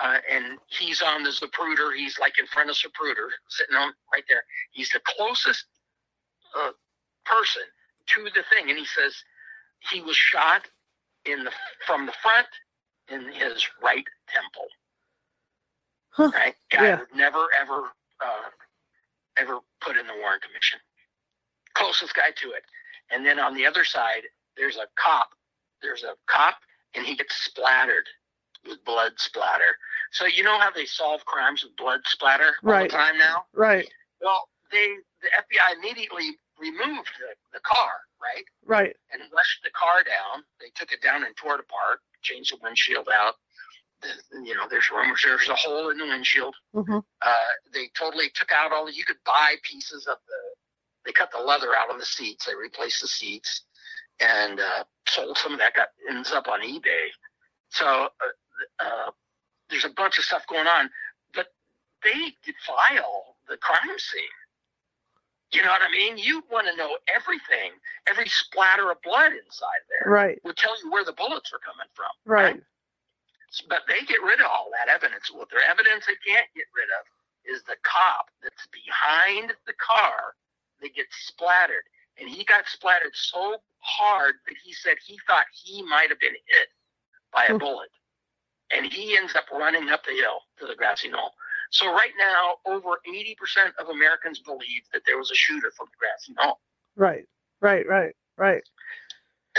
uh, and he's on the Zapruder. He's like in front of Zapruder, sitting on right there. He's the closest uh, person to the thing. And he says he was shot in the from the front in his right temple. Huh. Right? Guy yeah. never, ever, uh, ever put in the Warren Commission. Closest guy to it. And then on the other side there's a cop there's a cop and he gets splattered with blood splatter. So you know how they solve crimes with blood splatter all right. the time now, right? Well, they the F B I immediately removed the, the car right right and rushed the car down. They took it down and tore it apart, changed the windshield out. The, you know, there's rumors there's a hole in the windshield. Mm-hmm. uh they totally took out all the, you could buy pieces of the They cut the leather out of the seats. They replaced the seats and uh, sold some of that. Got ends up on eBay. So uh, uh, there's a bunch of stuff going on, but they defile the crime scene. You know what I mean? You want to know everything. Every splatter of blood inside there right. would tell you where the bullets were coming from. Right. right. But they get rid of all that evidence. What their evidence they can't get rid of is the cop that's behind the car. They get splattered, and he got splattered so hard that he said he thought he might have been hit by a bullet, and he ends up running up the hill to the grassy knoll. So right now, over eighty percent of Americans believe that there was a shooter from the grassy knoll. Right, right, right, right.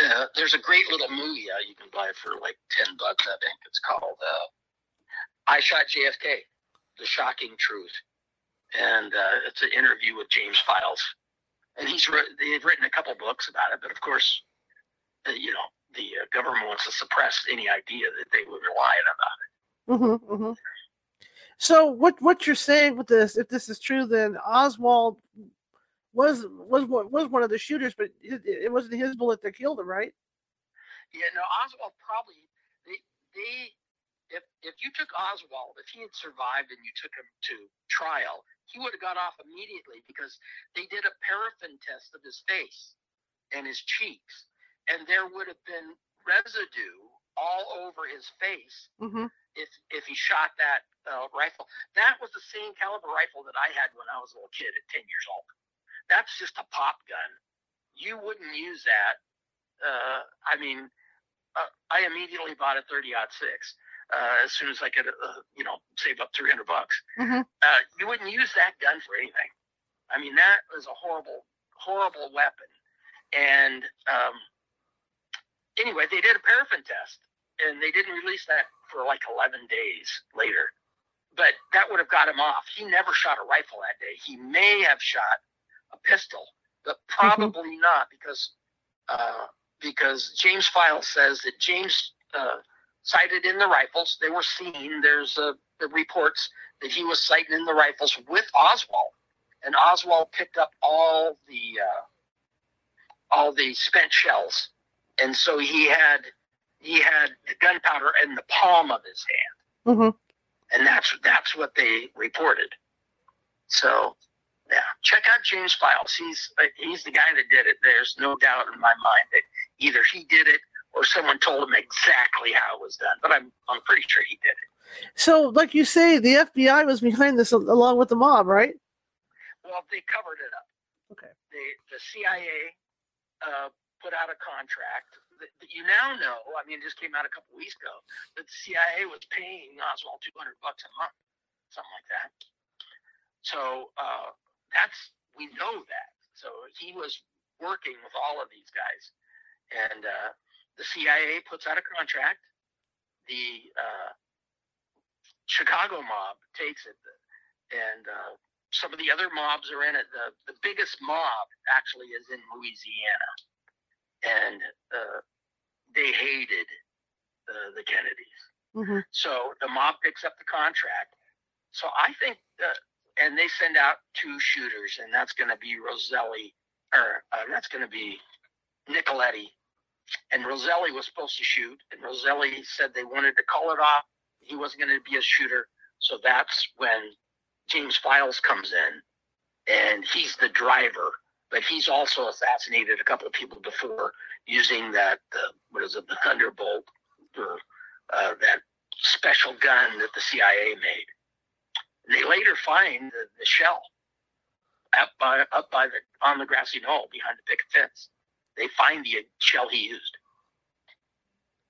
Uh, there's a great little movie uh, you can buy it for like ten bucks, I think. It's called uh, I Shot J F K, The Shocking Truth. And uh, it's an interview with James Files, and he's re- they've written a couple books about it. But of course, uh, you know, the uh, government wants to suppress any idea that they were lying about it. Mm-hmm, mm-hmm. So what what you're saying with this, if this is true, then Oswald was was was one of the shooters, but it, it wasn't his bullet that killed him, right? Yeah, no, Oswald probably they they. If if you took Oswald, if he had survived and you took him to trial, he would have got off immediately because they did a paraffin test of his face and his cheeks, and there would have been residue all over his face. Mm-hmm. if if he shot that uh, rifle. That was the same caliber rifle that I had when I was a little kid at ten years old. That's just a pop gun. You wouldn't use that. Uh, I mean, uh, I immediately bought a thirty aught six. Uh, as soon as I could, uh, you know, save up three hundred bucks. Mm-hmm. Uh, you wouldn't use that gun for anything. I mean, that was a horrible, horrible weapon. And um, anyway, they did a paraffin test, and they didn't release that for like eleven days later. But that would have got him off. He never shot a rifle that day. He may have shot a pistol, but probably mm-hmm. not because uh, because James Files says that James uh, sighted in the rifles. They were seen. There's uh, the reports that he was sighted in the rifles with Oswald, and Oswald picked up all the uh, all the spent shells, and so he had he had gunpowder in the palm of his hand, mm-hmm. and that's that's what they reported. So, yeah, check out James Files. He's he's the guy that did it. There's no doubt in my mind that either he did it or someone told him exactly how it was done. But I'm I'm pretty sure he did it. So, like you say, the F B I was behind this along with the mob, right? Well, they covered it up. Okay. The the C I A uh, put out a contract that, that you now know. I mean, it just came out a couple weeks ago that the C I A was paying Oswald two hundred bucks a month, something like that. So uh, that's, we know that. So he was working with all of these guys. And uh, the C I A puts out a contract. The uh, Chicago mob takes it. And uh, some of the other mobs are in it. The, the biggest mob actually is in Louisiana. And uh, they hated the, the Kennedys. Mm-hmm. So the mob picks up the contract. So I think that, and they send out two shooters, and that's going to be Roselli, or uh, that's going to be Nicoletti. And Roselli was supposed to shoot, and Roselli said they wanted to call it off. He wasn't going to be a shooter. So that's when James Files comes in, and he's the driver. But he's also assassinated a couple of people before using that, uh, what is it, the Thunderbolt, or uh, that special gun that the C I A made. They later find the, the shell up by up by the on the grassy knoll behind the picket fence. They find the shell he used.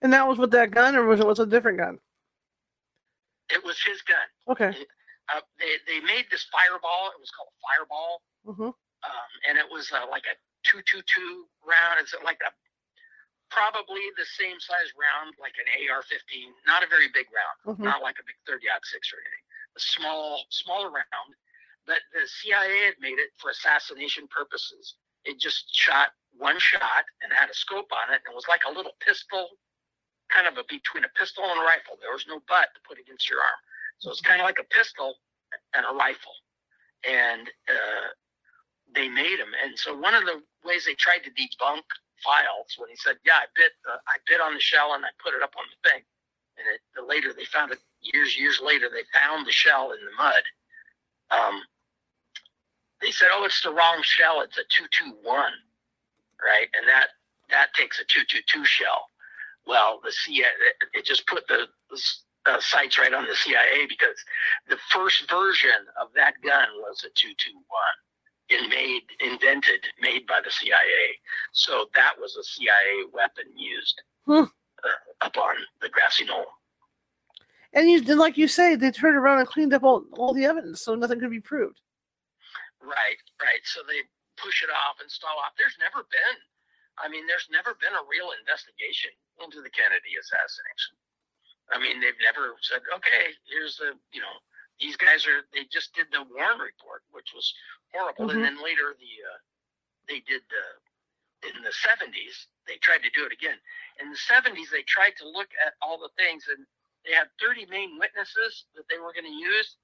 And that was with that gun, or was it was a different gun? It was his gun. Okay. It, uh, they they made this fireball. It was called a fireball, mm-hmm. um, and it was uh, like a two two two round. It's like a probably the same size round like an A R fifteen. Not a very big round. Mm-hmm. Not like a big thirty aught six or anything. A small, small round, but the C I A had made it for assassination purposes. It just shot one shot and had a scope on it, and it was like a little pistol, kind of a between a pistol and a rifle. There was no butt to put against your arm, so it's kind of like a pistol and a rifle. And uh, they made him. And so one of the ways they tried to debunk Files when he said, "Yeah, I bit, uh, I bit on the shell and I put it up on the thing," and it, the later they found it. Years, years later, they found the shell in the mud. Um, they said, "Oh, it's the wrong shell. It's a two two one, right?" And that that takes a two two two shell. Well, the C I A it just put the uh, sights right on the C I A because the first version of that gun was a two two one. It made invented, made by the C I A. So that was a C I A weapon used hmm. uh, up on the grassy knoll. And you did, like you say, they turned around and cleaned up all, all the evidence, so nothing could be proved. Right, right. So they push it off and stall off. There's never been, I mean, there's never been a real investigation into the Kennedy assassination. I mean, they've never said, okay, here's the, you know, these guys are, they just did the Warren report, which was horrible. Mm-hmm. And then later the, uh, they did the, in the seventies, they tried to do it again. In the seventies, they tried to look at all the things and, they had thirty main witnesses that they were going to use.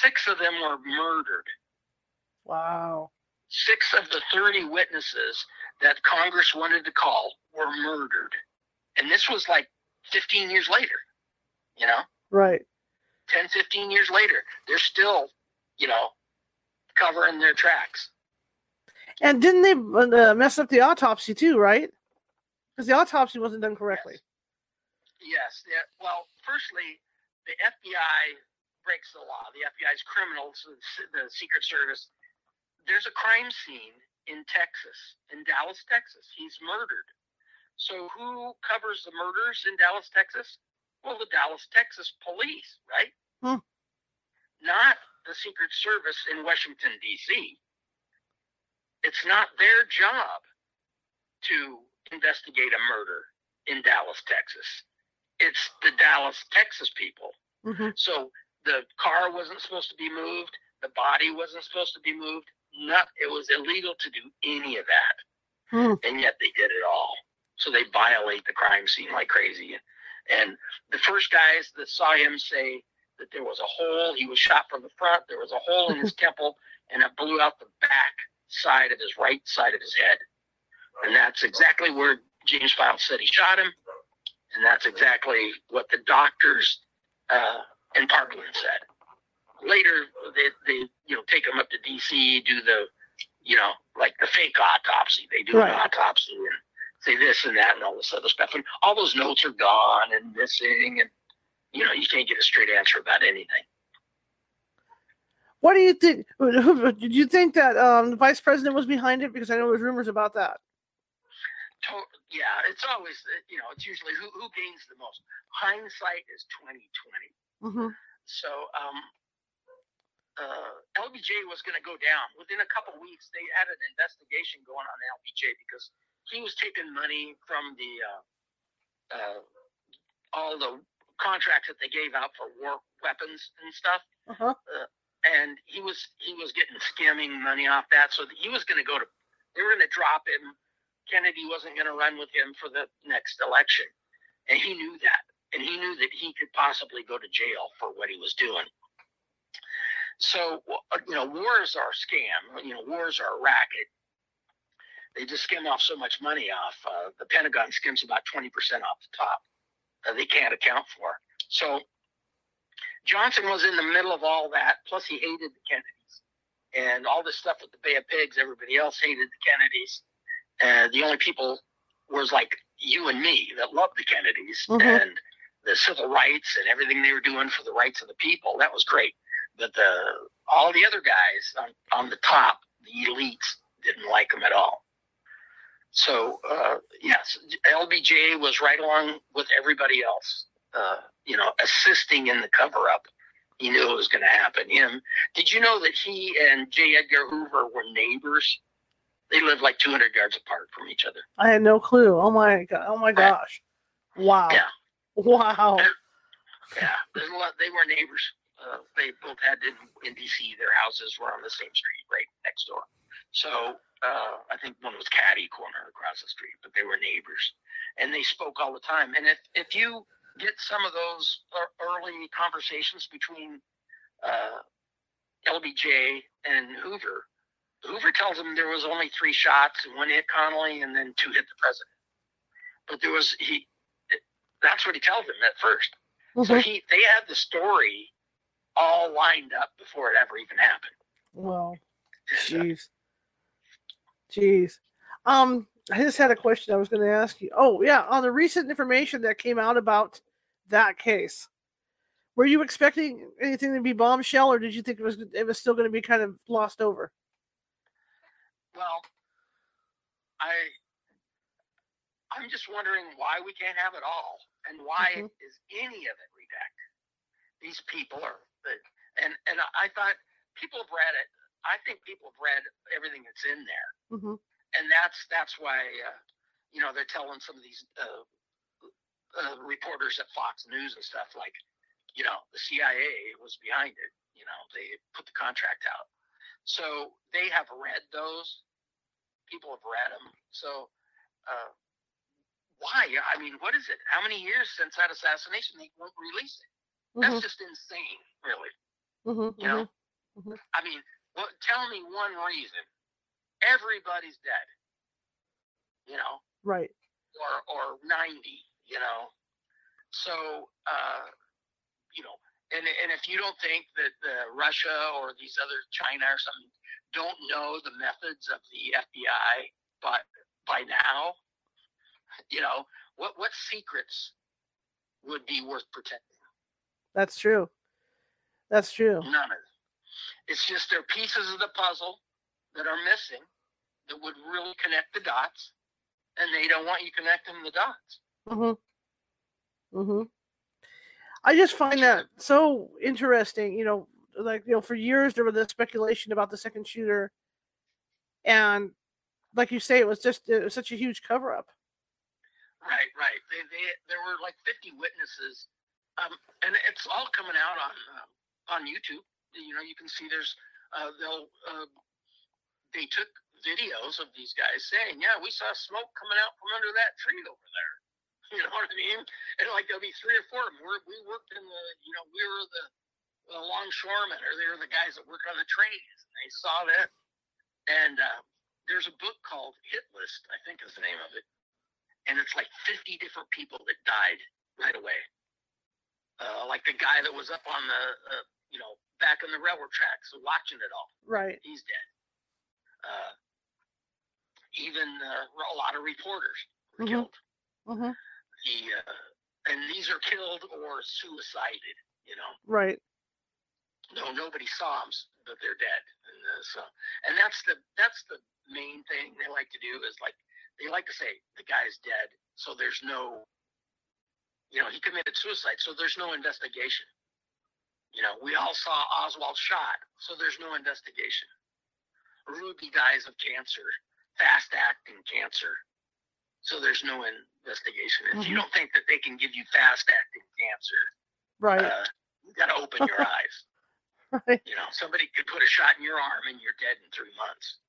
Six of them were murdered. Wow. Six of the thirty witnesses that Congress wanted to call were murdered. And this was like fifteen years later, you know? Right. ten, fifteen years later. They're still, you know, covering their tracks. And didn't they uh, mess up the autopsy too, right? Because the autopsy wasn't done correctly. Yes. Yes. Yeah. Well, firstly, the F B I breaks the law. The F B I is criminals, the Secret Service. There's a crime scene in Texas, in Dallas, Texas. He's murdered. So who covers the murders in Dallas, Texas? Well, the Dallas, Texas police, right? Hmm. Not the Secret Service in Washington, D C It's not their job to investigate a murder in Dallas, Texas. It's the Dallas, Texas people. Mm-hmm. So the car wasn't supposed to be moved. The body wasn't supposed to be moved. Not, it was illegal to do any of that. Hmm. And yet they did it all. So they violate the crime scene like crazy. And the first guys that saw him say that there was a hole, he was shot from the front, there was a hole in his temple, and it blew out the back side of his right side of his head. And that's exactly where James Files said he shot him. And that's exactly what the doctors uh, in Parkland said. Later, they, they you know take him up to D C, do the, you know, like the fake autopsy. They do right. an autopsy and say this and that and all this other stuff. And all those notes are gone and missing. And, you know, you can't get a straight answer about anything. What do you think? Did you think that um, the vice president was behind it? Because I know there was rumors about that. Yeah, it's always, you know, it's usually who, who gains the most. Hindsight is twenty twenty. Mm-hmm. So um, uh, L B J was going to go down. Within a couple weeks, they had an investigation going on L B J because he was taking money from the uh, uh, all the contracts that they gave out for war weapons and stuff. Uh-huh. Uh, and he was he was getting skimming money off that, so he was going to go to. They were going to drop him. Kennedy wasn't going to run with him for the next election, and he knew that, and he knew that he could possibly go to jail for what he was doing. So you know, wars are a scam. You know, wars are a racket. They just skim off so much money off. Uh, the Pentagon skims about twenty percent off the top. Uh, they can't account for. So Johnson was in the middle of all that. Plus, he hated the Kennedys, and all this stuff with the Bay of Pigs. Everybody else hated the Kennedys. Uh, the only people was like you and me that loved the Kennedys mm-hmm. and the civil rights and everything they were doing for the rights of the people. That was great. But the all the other guys on, on the top, the elites, didn't like them at all. So, uh, yes, L B J was right along with everybody else, uh, you know, assisting in the cover-up. He knew it was going to happen. Him. Did you know that he and J. Edgar Hoover were neighbors? They live like two hundred yards apart from each other. I had no clue. Oh my god! Oh my gosh! Wow! Yeah! Wow! Yeah, there's a lot. They were neighbors. Uh, they both had in, in D C. Their houses were on the same street, right next door. So uh, I think one was Caddy Corner across the street, but they were neighbors, and they spoke all the time. And if if you get some of those early conversations between uh, L B J and Hoover. Hoover tells him there was only three shots, and one hit Connolly, and then two hit the president. But there was he. It, that's what he tells him at first. Mm-hmm. So he they had the story all lined up before it ever even happened. Well, jeez, so. jeez. Um, I just had a question I was going to ask you. Oh yeah, on the recent information that came out about that case, were you expecting anything to be bombshell, or did you think it was it was still going to be kind of glossed over? Well, I, I'm just wondering why we can't have it all, and why mm-hmm. is any of it redacted? These people are, and and I thought people have read it. I think people have read everything that's in there, mm-hmm. and that's that's why uh, you know they're telling some of these uh, uh, reporters at Fox News and stuff like, you know, the C I A was behind it. You know, they put the contract out. So they have read those. People have read them. So uh, why? I mean, what is it? How many years since that assassination they won't release it? Mm-hmm. That's just insane, really. Mm-hmm, you know? Mm-hmm. I mean, well, tell me one reason. Everybody's dead. You know? Right. Or or ninety, you know? So, uh, you know, And and if you don't think that the Russia or these other China or something don't know the methods of the F B I by by now, you know what what secrets would be worth protecting? That's true. That's true. None of it. It's just there are pieces of the puzzle that are missing that would really connect the dots, and they don't want you connecting the dots. Mm-hmm. Mm-hmm. I just find that so interesting, you know, like, you know, for years there was this speculation about the second shooter. And like you say, it was just it was such a huge cover up. Right, right. They, they, there were like fifty witnesses. Um, and it's all coming out on uh, on YouTube. You know, you can see there's uh, they'll uh, they took videos of these guys saying, yeah, we saw smoke coming out from under that tree over there. You know what I mean? And like there'll be three or four of them. We're, we worked in the, you know, we were the, the longshoremen, or they were the guys that work on the trades. And they saw that. And uh, there's a book called Hit List, I think is the name of it. And it's like fifty different people that died right away. Uh, like the guy that was up on the, uh, you know, back on the railroad tracks watching it all. Right. He's dead. Uh, even uh, a lot of reporters were mm-hmm. killed. Mm-hmm. The, uh, and these are killed or suicided, you know. Right. No, nobody saw them, but they're dead. And uh, so, and that's the that's the main thing they like to do is like they like to say the guy's dead, so there's no, you know, he committed suicide, so there's no investigation. You know, we all saw Oswald shot, so there's no investigation. Ruby dies of cancer, fast-acting cancer, so there's no investigation. If mm-hmm. you don't think that they can give you fast-acting cancer, right? Uh, you got to open your eyes. Right. You know, somebody could put a shot in your arm and you're dead in three months.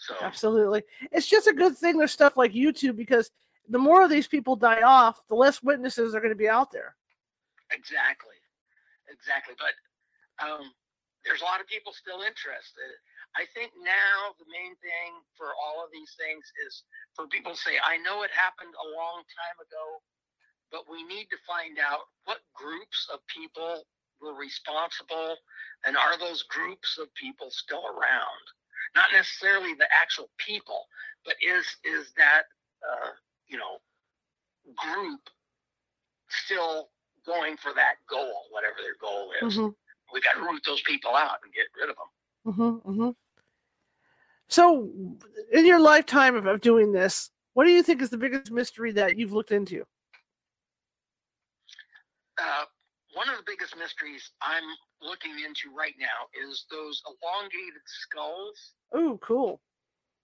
So absolutely, it's just a good thing there's stuff like YouTube, because the more of these people die off, the less witnesses are going to be out there. Exactly, exactly. But um, there's a lot of people still interested. I think now the main thing for all of these things is for people to say, I know it happened a long time ago, but we need to find out what groups of people were responsible, and are those groups of people still around? Not necessarily the actual people, but is is that uh, you know, group still going for that goal, whatever their goal is? Mm-hmm. We got to root those people out and get rid of them. Mm-hmm, mm-hmm. So, in your lifetime of, of doing this, what do you think is the biggest mystery that you've looked into? Uh, one of the biggest mysteries I'm looking into right now is those elongated skulls. Oh, cool!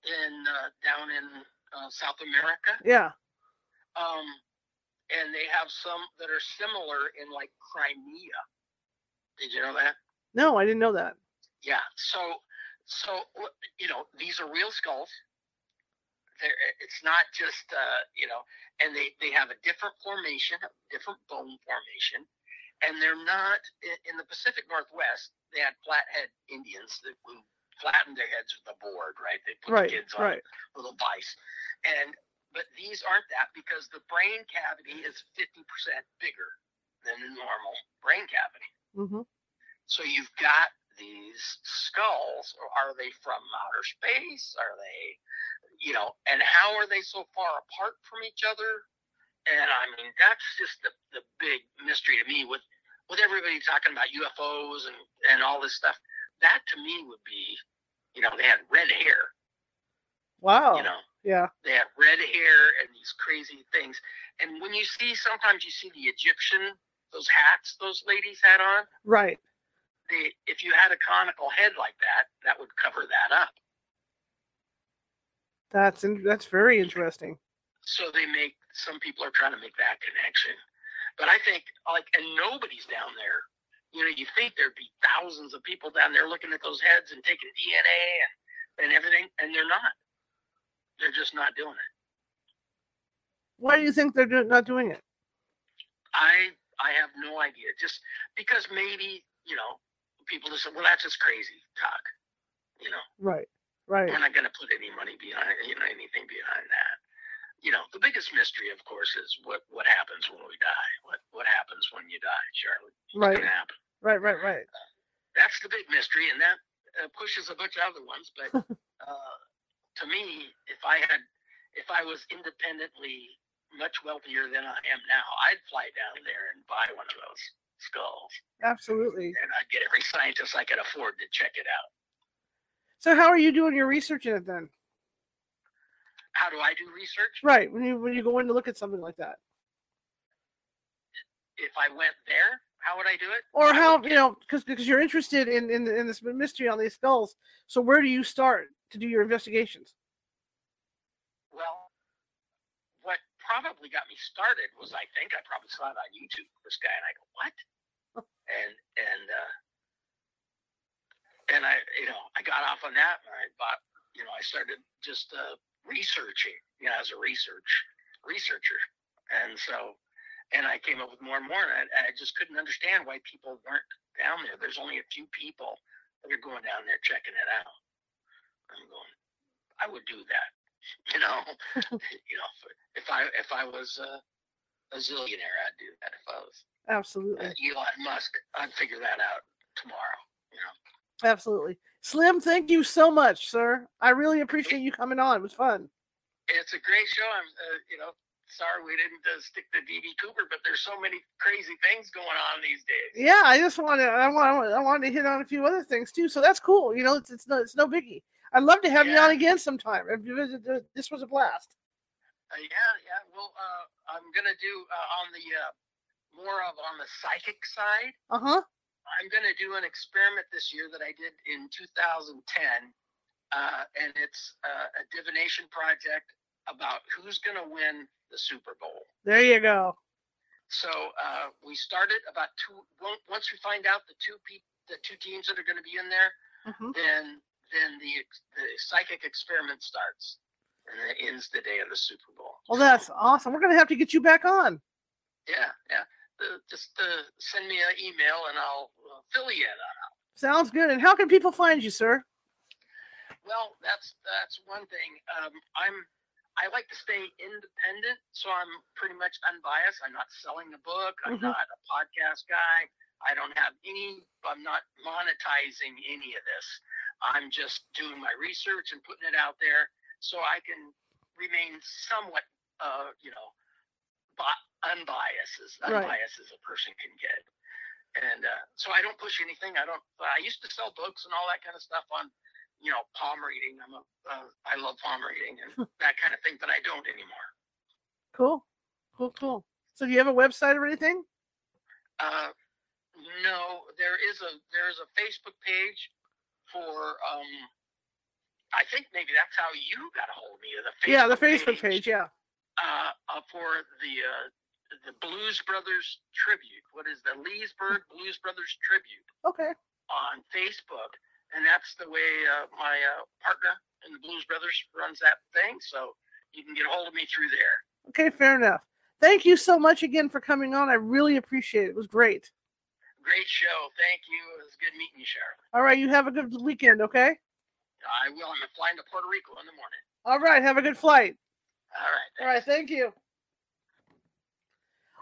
In uh, down in uh, South America. Yeah. Um, and they have some that are similar in like Crimea. Did you know that? No, I didn't know that. Yeah, so, so you know, these are real skulls. They're, it's not just, uh, you know, and they, they have a different formation, a different bone formation, and they're not, in the Pacific Northwest, they had flathead Indians that flattened their heads with a board, right? They put right, the kids on right. little vice. And, but these aren't that, because the brain cavity is fifty percent bigger than the normal brain cavity. Mm-hmm. So you've got these skulls, or are they from outer space? Are they, you know, and how are they so far apart from each other? And I mean, that's just the, the big mystery to me with, with everybody talking about U F Os and, and all this stuff. That to me would be, you know, they had red hair. Wow. You know, yeah. They had red hair and these crazy things. And when you see, sometimes you see the Egyptian, those hats those ladies had on. Right. They, if you had a conical head like that, that would cover that up. That's in, that's very interesting. So they make, some people are trying to make that connection. But I think, like, and nobody's down there. You know, you think there'd be thousands of people down there looking at those heads and taking D N A and, and everything, and they're not. They're just not doing it. Why do you think they're do- not doing it? I I have no idea. Just because maybe, you know, people just say, well, that's just crazy talk, you know. Right, right. We're not going to put any money behind, you know, anything behind that. You know, the biggest mystery, of course, is what, what happens when we die. What what happens when you die, Charlotte? Right. What's going to happen? Right, right, right. Uh, that's the big mystery, and that uh, pushes a bunch of other ones. But uh, to me, if I had, if I was independently much wealthier than I am now, I'd fly down there and buy one of those skulls. Absolutely. And I'd get every scientist I could afford to check it out. So how are you doing your research in it then? How do I do research? Right. When you when you go in to look at something like that. If I went there, how would I do it? Or how, you know, because because you're interested in, in, in this mystery on these skulls. So where do you start to do your investigations? Well, what probably got me started was I think I probably saw it on YouTube, this guy, and I go, what? And and uh, and I, you know, I got off on that, and I bought, you know, I started just uh, researching, you know, as a research researcher, And so, and I came up with more and more, and I, and I just couldn't understand why people weren't down there. There's only a few people that are going down there checking it out. I'm going, I would do that, you know. You know, if I if I was a, a zillionaire, I'd do that. If I was absolutely uh, Elon Musk, I'd figure that out tomorrow, you know. Absolutely, Slim. Thank you so much, sir. I really appreciate you coming on. It was fun. It's a great show. I'm, uh, you know. Sorry we didn't uh, stick to D B. Cooper, but there's so many crazy things going on these days. Yeah, I just wanted, I wanted, I wanted to hit on a few other things too. So that's cool. You know, it's it's no, it's no biggie. I'd love to have yeah. you on again sometime. This was a blast. Uh, yeah, yeah. Well, uh, I'm gonna do uh, on the uh, more of on the psychic side. Uh huh. I'm gonna do an experiment this year that I did in two thousand ten, uh, and it's uh, a divination project about who's gonna win the Super Bowl. There you go. So uh, we started about two. Once we find out the two people, the two teams that are going to be in there, mm-hmm. then then the the psychic experiment starts, and it ends the day of the Super Bowl. Well, that's awesome. We're going to have to get you back on. Yeah, yeah. Uh, just uh, send me an email, and I'll uh, fill you in on it. Sounds good. And how can people find you, sir? Well, that's that's one thing. Um, I'm. I like to stay independent, so I'm pretty much unbiased. I'm not selling a book. I'm mm-hmm. not a podcast guy. I don't have any, I'm not monetizing any of this. I'm just doing my research and putting it out there so I can remain somewhat, uh, you know, unbiased, as unbiased right. as a person can get. And uh, so I don't push anything. I don't, I used to sell books and all that kind of stuff on, you know, palm reading. I'm a, uh, I love palm reading and that kind of thing, but I don't anymore. Cool, cool, cool. So, do you have a website or anything? Uh, no, there is a there is a Facebook page for. Um, I think maybe that's how you got a hold of me. The Facebook yeah, the Facebook page. page yeah. Uh, uh, for the uh, the Blues Brothers tribute. What is the Leesburg Blues Brothers tribute? Okay. On Facebook. And that's the way uh, my uh, partner in the Blues Brothers runs that thing. So you can get a hold of me through there. Okay, fair enough. Thank you so much again for coming on. I really appreciate it. It was great. Great show. Thank you. It was good meeting you, Charlotte. All right, you have a good weekend, okay? I will. I'm flying to Puerto Rico in the morning. All right, have a good flight. All right. Thanks. All right, thank you.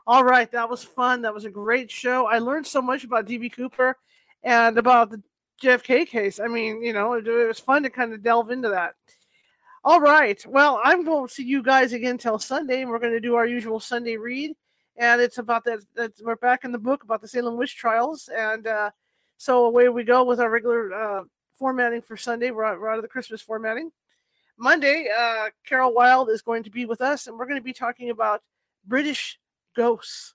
All right, that was fun. That was a great show. I learned so much about D B. Cooper and about the J F K case. I mean, you know, it, it was fun to kind of delve into that. All right. Well, I'm going to see you guys again till Sunday, and we're going to do our usual Sunday read. And it's about that, that we're back in the book about the Salem witch trials. And uh, so away we go with our regular uh, formatting for Sunday. We're out, we're out of the Christmas formatting. Monday, uh, Carol Wilde is going to be with us, and we're going to be talking about British ghosts,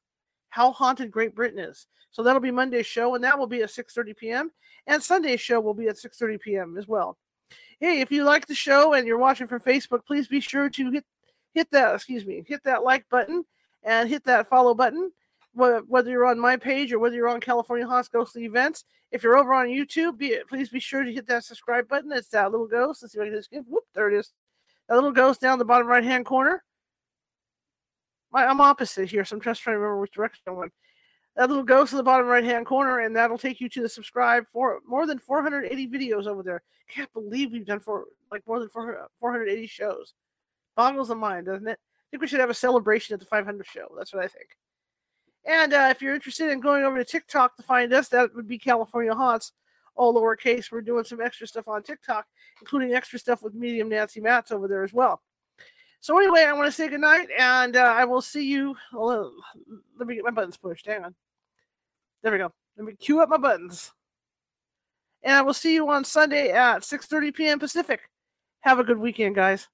how haunted Great Britain is. So that'll be Monday's show, and that will be at six thirty p.m. And Sunday's show will be at six thirty p.m. as well. Hey, if you like the show and you're watching from Facebook, please be sure to hit hit that, excuse me, hit that like button and hit that follow button, whether you're on my page or whether you're on California Haunts Ghostly Events. If you're over on YouTube, be, please be sure to hit that subscribe button. It's that little ghost. Let's see if I can just get, whoop, there it is. That little ghost down the bottom right-hand corner. My, I'm opposite here, so I'm just trying to remember which direction I went. That little ghost in the bottom right-hand corner, and that'll take you to the subscribe for more than four hundred eighty videos over there. Can't believe we've done for like more than four hundred eighty shows. Boggles the mind, doesn't it? I think we should have a celebration at the five hundredth show. That's what I think. And uh, if you're interested in going over to TikTok to find us, that would be California Haunts, all lowercase. We're doing some extra stuff on TikTok, including extra stuff with Medium Nancy Matz over there as well. So anyway, I want to say goodnight, and uh, I will see you. Well, let me get my buttons pushed. Hang on. There we go. Let me cue up my buttons. And I will see you on Sunday at six thirty p.m. Pacific. Have a good weekend, guys.